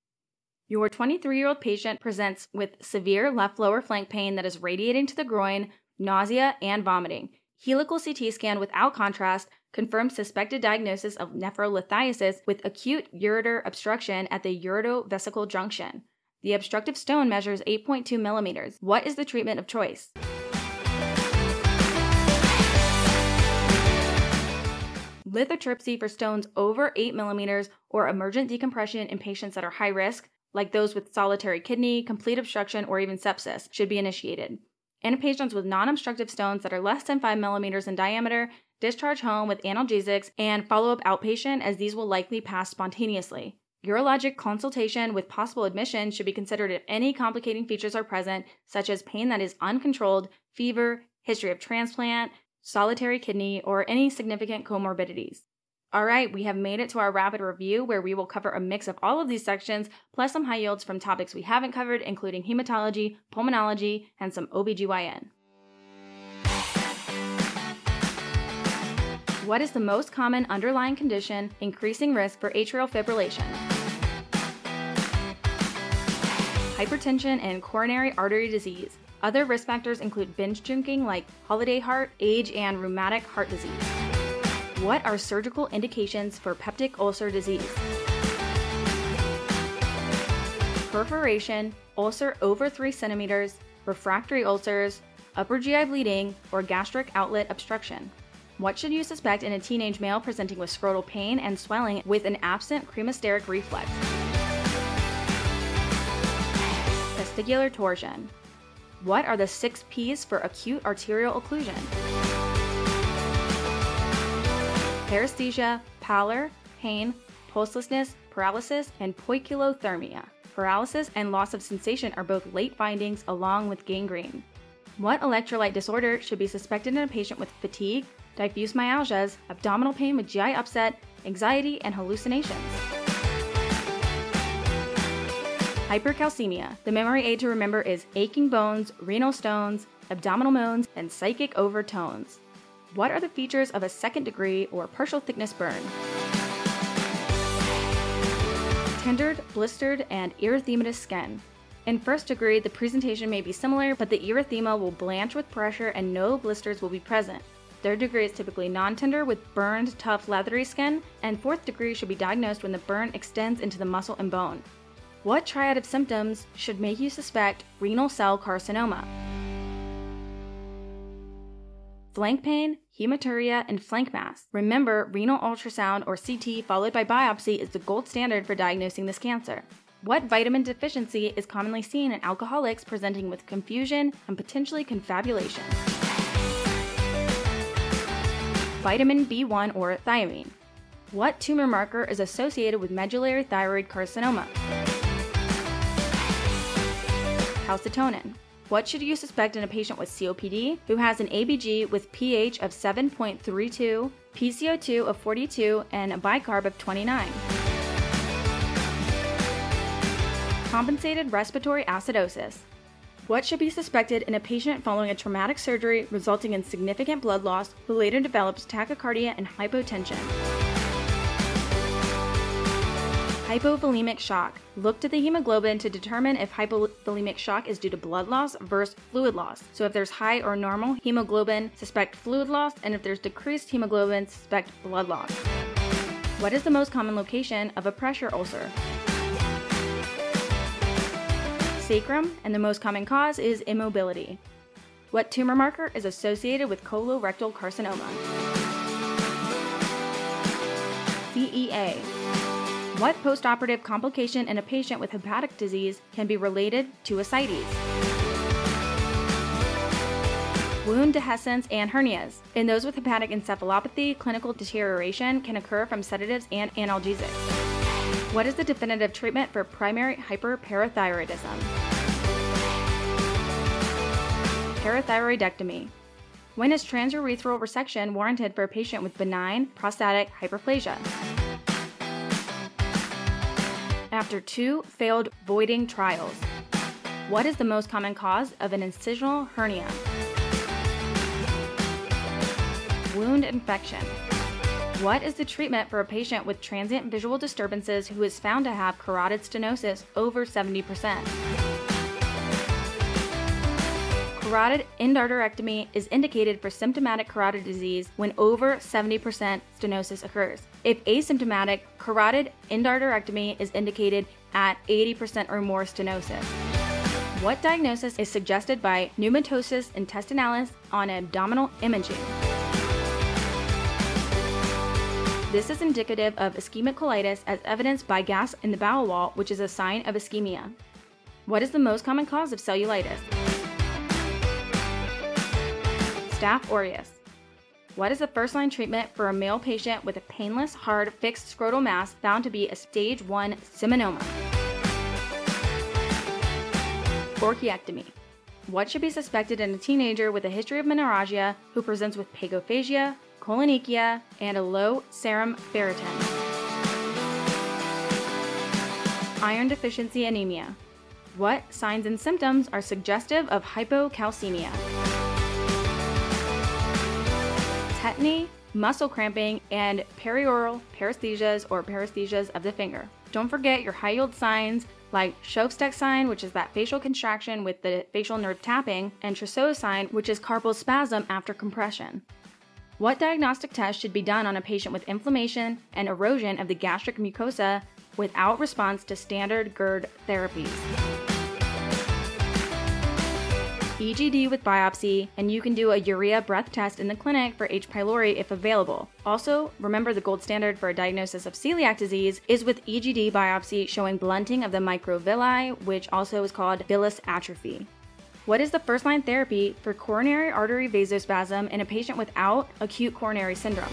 Your twenty-three-year-old patient presents with severe left lower flank pain that is radiating to the groin, nausea, and vomiting. Helical C T scan without contrast confirms suspected diagnosis of nephrolithiasis with acute ureter obstruction at the ureterovesical junction. The obstructive stone measures eight point two millimeters. What is the treatment of choice? Lithotripsy for stones over eight millimeters or emergent decompression in patients that are high risk, like those with solitary kidney, complete obstruction, or even sepsis, should be initiated. In patients with non-obstructive stones that are less than five millimeters in diameter, discharge home with analgesics and follow-up outpatient, as these will likely pass spontaneously. Urologic consultation with possible admission should be considered if any complicating features are present, such as pain that is uncontrolled, fever, history of transplant, solitary kidney, or any significant comorbidities. All right, we have made it to our rapid review, where we will cover a mix of all of these sections, plus some high yields from topics we haven't covered, including hematology, pulmonology, and some O B G Y N. What is the most common underlying condition increasing risk for atrial fibrillation? Hypertension and coronary artery disease. Other risk factors include binge drinking like holiday heart, age, and rheumatic heart disease. What are surgical indications for peptic ulcer disease? Perforation, ulcer over three centimeters, refractory ulcers, upper G I bleeding, or gastric outlet obstruction. What should you suspect in a teenage male presenting with scrotal pain and swelling with an absent cremasteric reflex? Testicular torsion. What are the six P's for acute arterial occlusion? Paresthesia, pallor, pain, pulselessness, paralysis, and poikilothermia. Paralysis and loss of sensation are both late findings along with gangrene. What electrolyte disorder should be suspected in a patient with fatigue, diffuse myalgias, abdominal pain with G I upset, anxiety, and hallucinations? Hypercalcemia. The memory aid to remember is aching bones, renal stones, abdominal moans, and psychic overtones. What are the features of a second degree or partial thickness burn? Tendered, blistered, and erythematous skin. In first degree, the presentation may be similar, but the erythema will blanch with pressure and no blisters will be present. Third degree is typically non-tender with burned, tough, leathery skin, and fourth degree should be diagnosed when the burn extends into the muscle and bone. What triad of symptoms should make you suspect renal cell carcinoma? Flank pain, hematuria, and flank mass. Remember, renal ultrasound or C T followed by biopsy is the gold standard for diagnosing this cancer. What vitamin deficiency is commonly seen in alcoholics presenting with confusion and potentially confabulation? Vitamin B one or thiamine. What tumor marker is associated with medullary thyroid carcinoma? Calcitonin. What should you suspect in a patient with C O P D who has an A B G with pH of seven point three two, P C O two of forty-two, and a bicarb of twenty-nine? Compensated respiratory acidosis. What should be suspected in a patient following a traumatic surgery resulting in significant blood loss who later develops tachycardia and hypotension? Hypovolemic shock. Look to the hemoglobin to determine if hypovolemic shock is due to blood loss versus fluid loss. So if there's high or normal hemoglobin, suspect fluid loss, and if there's decreased hemoglobin, suspect blood loss. What is the most common location of a pressure ulcer? Sacrum, and the most common cause is immobility. What tumor marker is associated with colorectal carcinoma? C E A. What postoperative complication in a patient with hepatic disease can be related to ascites? Wound dehiscence and hernias. In those with hepatic encephalopathy, clinical deterioration can occur from sedatives and analgesics. What is the definitive treatment for primary hyperparathyroidism? Parathyroidectomy. When is transurethral resection warranted for a patient with benign prostatic hyperplasia? After two failed voiding trials. What is the most common cause of an incisional hernia? Wound infection. What is the treatment for a patient with transient visual disturbances who is found to have carotid stenosis over seventy percent? Carotid endarterectomy is indicated for symptomatic carotid disease when over seventy percent stenosis occurs. If asymptomatic, carotid endarterectomy is indicated at eighty percent or more stenosis. What diagnosis is suggested by pneumatosis intestinalis on abdominal imaging? This is indicative of ischemic colitis as evidenced by gas in the bowel wall, which is a sign of ischemia. What is the most common cause of cellulitis? Staph aureus. What is the first-line treatment for a male patient with a painless, hard, fixed scrotal mass found to be a stage one seminoma? Orchiectomy. What should be suspected in a teenager with a history of menorrhagia who presents with pagophagia, colonychia, and a low serum ferritin? Iron deficiency anemia. What signs and symptoms are suggestive of hypocalcemia? Tetany, muscle cramping, and perioral paresthesias or paresthesias of the finger. Don't forget your high-yield signs like Schoeff's sign, which is that facial contraction with the facial nerve tapping, and Trousseau sign, which is carpal spasm after compression. What diagnostic test should be done on a patient with inflammation and erosion of the gastric mucosa without response to standard GERD therapies? E G D with biopsy, and you can do a urea breath test in the clinic for H. pylori if available. Also, remember the gold standard for a diagnosis of celiac disease is with E G D biopsy showing blunting of the microvilli, which also is called villous atrophy. What is the first-line therapy for coronary artery vasospasm in a patient without acute coronary syndrome?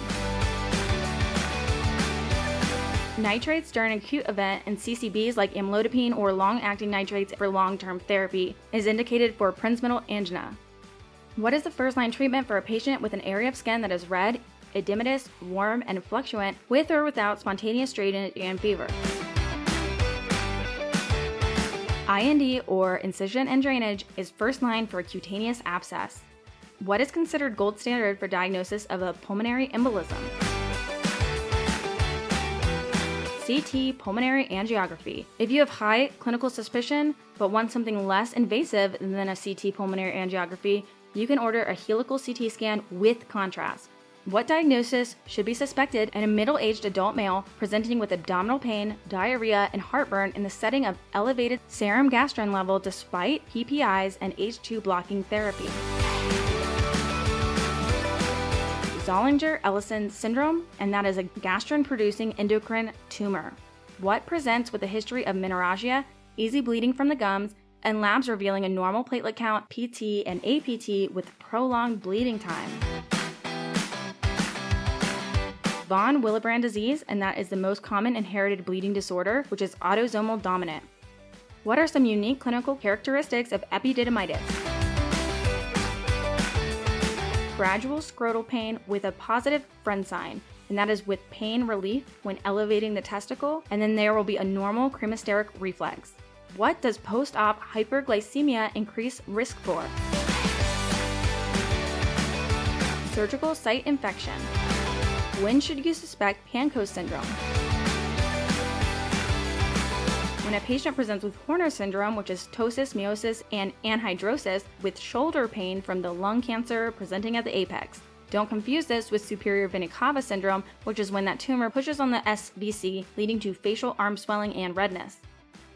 Nitrates during an acute event and C C Bs like amlodipine or long-acting nitrates for long-term therapy is indicated for prinzmental angina. What is the first-line treatment for a patient with an area of skin that is red, edematous, warm, and fluctuant with or without spontaneous strain and fever? I N D or incision and drainage is first line for a cutaneous abscess. What is considered gold standard for diagnosis of a pulmonary embolism? C T pulmonary angiography. If you have high clinical suspicion but want something less invasive than a C T pulmonary angiography, you can order a helical C T scan with contrast. What diagnosis should be suspected in a middle-aged adult male presenting with abdominal pain, diarrhea, and heartburn in the setting of elevated serum gastrin level despite P P Is and H two blocking therapy? Zollinger-Ellison syndrome, and that is a gastrin-producing endocrine tumor. What presents with a history of menorrhagia, easy bleeding from the gums, and labs revealing a normal platelet count, P T and A P T with prolonged bleeding time? von Willebrand disease, and that is the most common inherited bleeding disorder, which is autosomal dominant. What are some unique clinical characteristics of epididymitis? Gradual scrotal pain with a positive Friend sign, and that is with pain relief when elevating the testicle, and then there will be a normal cremasteric reflex. What does post-op hyperglycemia increase risk for? Surgical site infection. When should you suspect Pancose syndrome? When a patient presents with Horner syndrome, which is ptosis, meiosis, and anhidrosis, with shoulder pain from the lung cancer presenting at the apex. Don't confuse this with superior Vinnikava syndrome, which is when that tumor pushes on the S V C, leading to facial arm swelling and redness.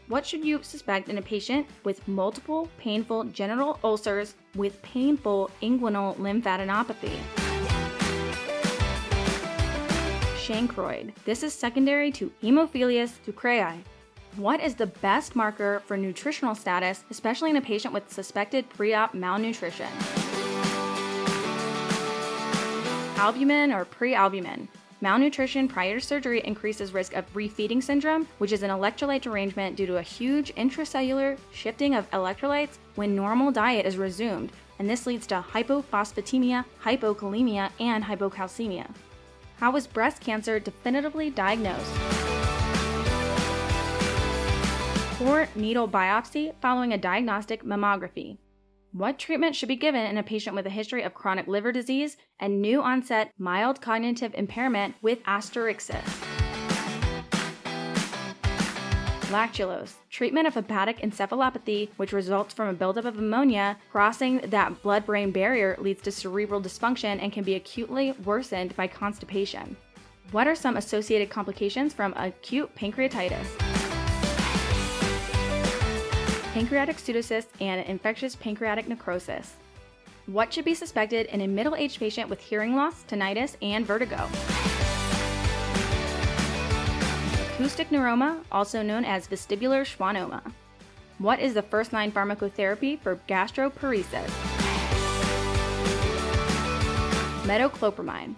What should you suspect in a patient with multiple painful genital ulcers with painful inguinal lymphadenopathy? Shankroid. This is secondary to Haemophilus Sucreae. What is the best marker for nutritional status, especially in a patient with suspected pre-op malnutrition? Albumin or prealbumin. Malnutrition prior to surgery increases risk of refeeding syndrome, which is an electrolyte derangement due to a huge intracellular shifting of electrolytes when normal diet is resumed, and this leads to hypophosphatemia, hypokalemia, and hypocalcemia. How was breast cancer definitively diagnosed? Or needle biopsy following a diagnostic mammography. What treatment should be given in a patient with a history of chronic liver disease and new onset mild cognitive impairment with asterixis? Lactulose. Treatment of hepatic encephalopathy, which results from a buildup of ammonia crossing that blood-brain barrier, leads to cerebral dysfunction and can be acutely worsened by constipation. What are some associated complications from acute pancreatitis? Pancreatic pseudocysts and infectious pancreatic necrosis. What should be suspected in a middle-aged patient with hearing loss, tinnitus, and vertigo? Acoustic neuroma, also known as vestibular schwannoma. What is the first-line pharmacotherapy for gastroparesis? Metoclopramide.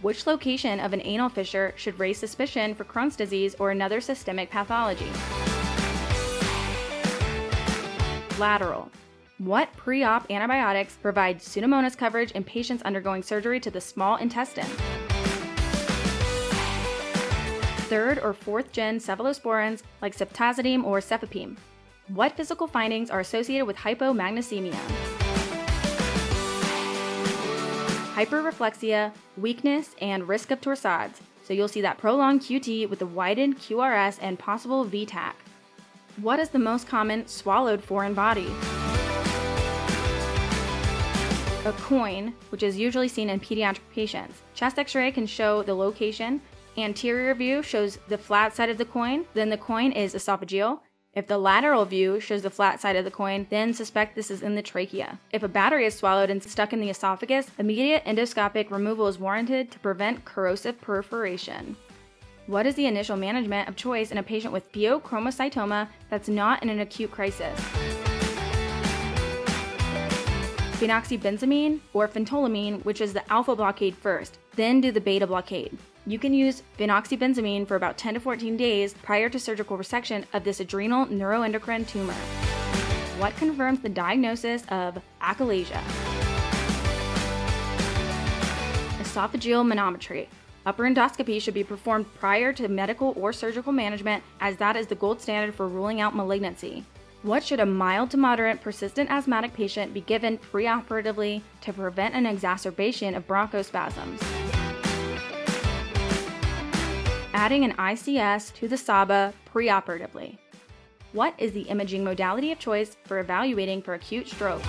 Which location of an anal fissure should raise suspicion for Crohn's disease or another systemic pathology? Lateral. What pre-op antibiotics provide Pseudomonas coverage in patients undergoing surgery to the small intestine? Third or fourth gen cephalosporins like ceftazidime or cefepime. What physical findings are associated with hypomagnesemia? Hyperreflexia, weakness, and risk of torsades. So you'll see that prolonged Q T with the widened Q R S and possible V T A C. What is the most common swallowed foreign body? A coin, which is usually seen in pediatric patients. Chest x-ray can show the location. Anterior view shows the flat side of the coin, then the coin is esophageal. If the lateral view shows the flat side of the coin, then suspect this is in the trachea. If a battery is swallowed and stuck in the esophagus, immediate endoscopic removal is warranted to prevent corrosive perforation. What is the initial management of choice in a patient with pheochromocytoma that's not in an acute crisis? Phenoxybenzamine or phentolamine, which is the alpha blockade first, then do the beta blockade. You can use phenoxybenzamine for about ten to fourteen days prior to surgical resection of this adrenal neuroendocrine tumor. What confirms the diagnosis of achalasia? Esophageal manometry. Upper endoscopy should be performed prior to medical or surgical management, as that is the gold standard for ruling out malignancy. What should a mild to moderate persistent asthmatic patient be given preoperatively to prevent an exacerbation of bronchospasms? Adding an I C S to the S A B A preoperatively. What is the imaging modality of choice for evaluating for acute stroke?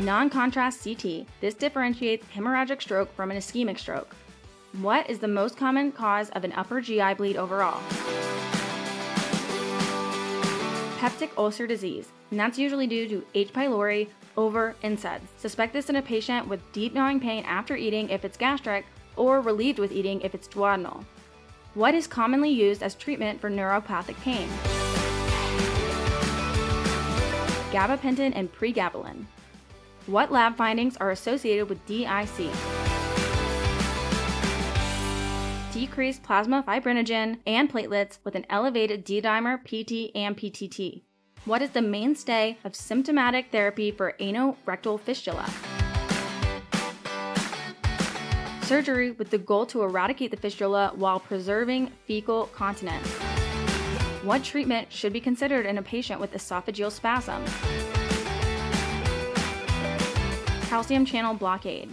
Non-contrast C T. This differentiates hemorrhagic stroke from an ischemic stroke. What is the most common cause of an upper G I bleed overall? Peptic ulcer disease, and that's usually due to H. pylori over NSAIDs. Suspect this in a patient with deep gnawing pain after eating if it's gastric, or relieved with eating if it's duodenal. What is commonly used as treatment for neuropathic pain? Gabapentin and pregabalin. What lab findings are associated with D I C? decreased plasma fibrinogen and platelets with an elevated D-dimer, P T, and P T T. What is the mainstay of symptomatic therapy for anorectal fistula? Surgery with the goal to eradicate the fistula while preserving fecal continence. What treatment should be considered in a patient with esophageal spasm? Calcium channel blockade.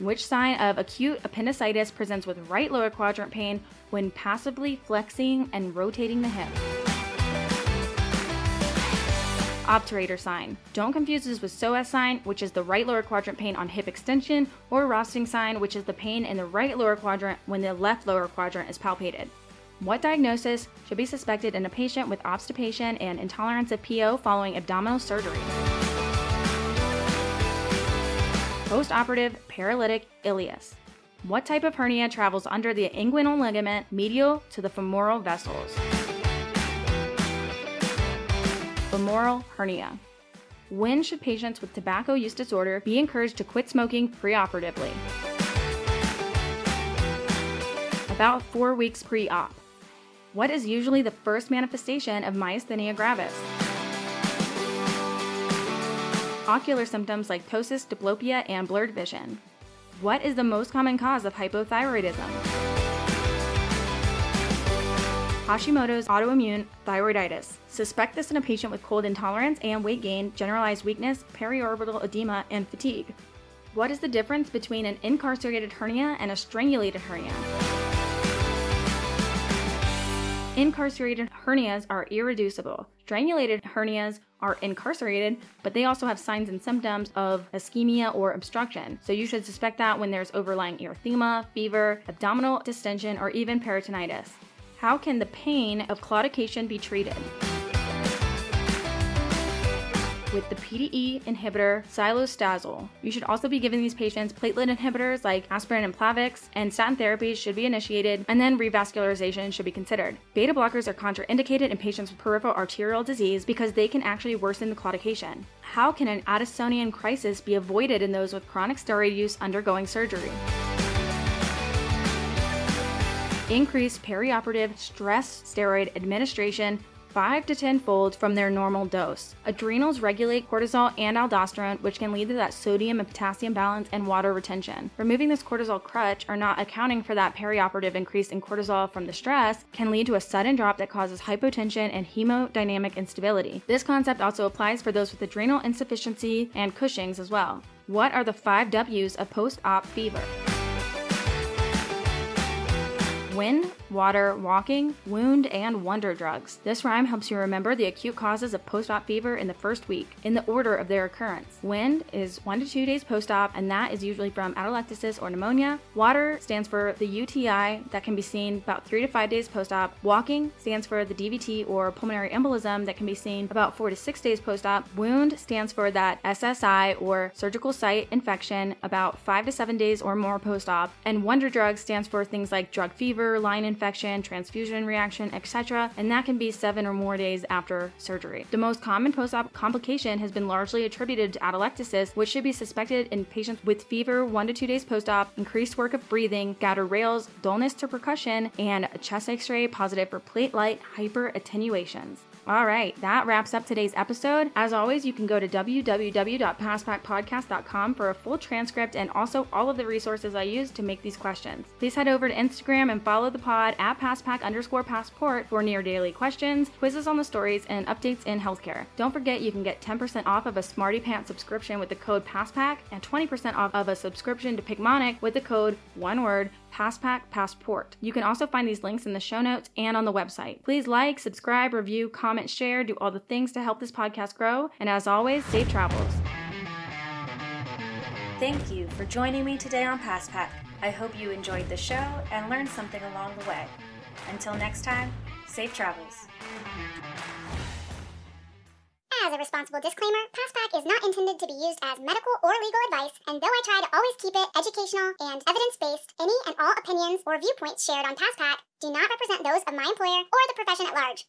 Which sign of acute appendicitis presents with right lower quadrant pain when passively flexing and rotating the hip? Obturator sign. Don't confuse this with psoas sign, which is the right lower quadrant pain on hip extension, or Roux-en-Y sign, which is the pain in the right lower quadrant when the left lower quadrant is palpated. What diagnosis should be suspected in a patient with obstipation and intolerance of P O following abdominal surgery? Postoperative paralytic ileus. What type of hernia travels under the inguinal ligament medial to the femoral vessels? Femoral hernia. When should patients with tobacco use disorder be encouraged to quit smoking preoperatively? About four weeks pre-op. What is usually the first manifestation of myasthenia gravis? Ocular symptoms like ptosis, diplopia, and blurred vision. What is the most common cause of hypothyroidism? Hashimoto's autoimmune thyroiditis. Suspect this in a patient with cold intolerance and weight gain, generalized weakness, periorbital edema, and fatigue. What is the difference between an incarcerated hernia and a strangulated hernia? Incarcerated hernias are irreducible. Strangulated hernias are incarcerated, but they also have signs and symptoms of ischemia or obstruction. So you should suspect that when there's overlying erythema, fever, abdominal distension, or even peritonitis. How can the pain of claudication be treated? With the P D E inhibitor xylostazole. You should also be giving these patients platelet inhibitors like aspirin and Plavix, and statin therapy should be initiated, and then revascularization should be considered. Beta blockers are contraindicated in patients with peripheral arterial disease because they can actually worsen the claudication. How can an Addisonian crisis be avoided in those with chronic steroid use undergoing surgery? Increased perioperative stress steroid administration five to ten fold from their normal dose. Adrenals regulate cortisol and aldosterone, which can lead to that sodium and potassium balance and water retention. Removing this cortisol crutch or not accounting for that perioperative increase in cortisol from the stress can lead to a sudden drop that causes hypotension and hemodynamic instability. This concept also applies for those with adrenal insufficiency and Cushing's as well. What are the five W's of post-op fever? Wind, water, walking, wound, and wonder drugs. This rhyme helps you remember the acute causes of post-op fever in the first week, in the order of their occurrence. Wind is one to two days post-op, and that is usually from atelectasis or pneumonia. Water stands for the U T I that can be seen about three to five days post-op. Walking stands for the D V T or pulmonary embolism that can be seen about four to six days post-op. Wound stands for that S S I or surgical site infection about five to seven days or more post-op. And wonder drugs stands for things like drug fever, line infection, transfusion reaction, et cetera, and that can be seven or more days after surgery. The most common post-op complication has been largely attributed to atelectasis, which should be suspected in patients with fever one to two days post-op, increased work of breathing, goiter rales, dullness to percussion, and a chest x-ray positive for platelet hyperattenuations. All right, that wraps up today's episode. As always, you can go to w w w dot pass pac podcast dot com for a full transcript and also all of the resources I used to make these questions. Please head over to Instagram and follow the pod at PASPAC underscore passport for near daily questions, quizzes on the stories, and updates in healthcare. Don't forget you can get ten percent off of a SmartyPANCE subscription with the code PASSPAC and twenty percent off of a subscription to Picmonic with the code one word PASSPAC passport. You can also find these links in the show notes and on the website. Please like, subscribe, review, comment, share, do all the things to help this podcast grow. And as always, safe travels. Thank you for joining me today on PASSPAC. I hope you enjoyed the show and learned something along the way. Until next time, safe travels. As a responsible disclaimer, PASSPAC is not intended to be used as medical or legal advice, and though I try to always keep it educational and evidence-based, any and all opinions or viewpoints shared on PASSPAC do not represent those of my employer or the profession at large.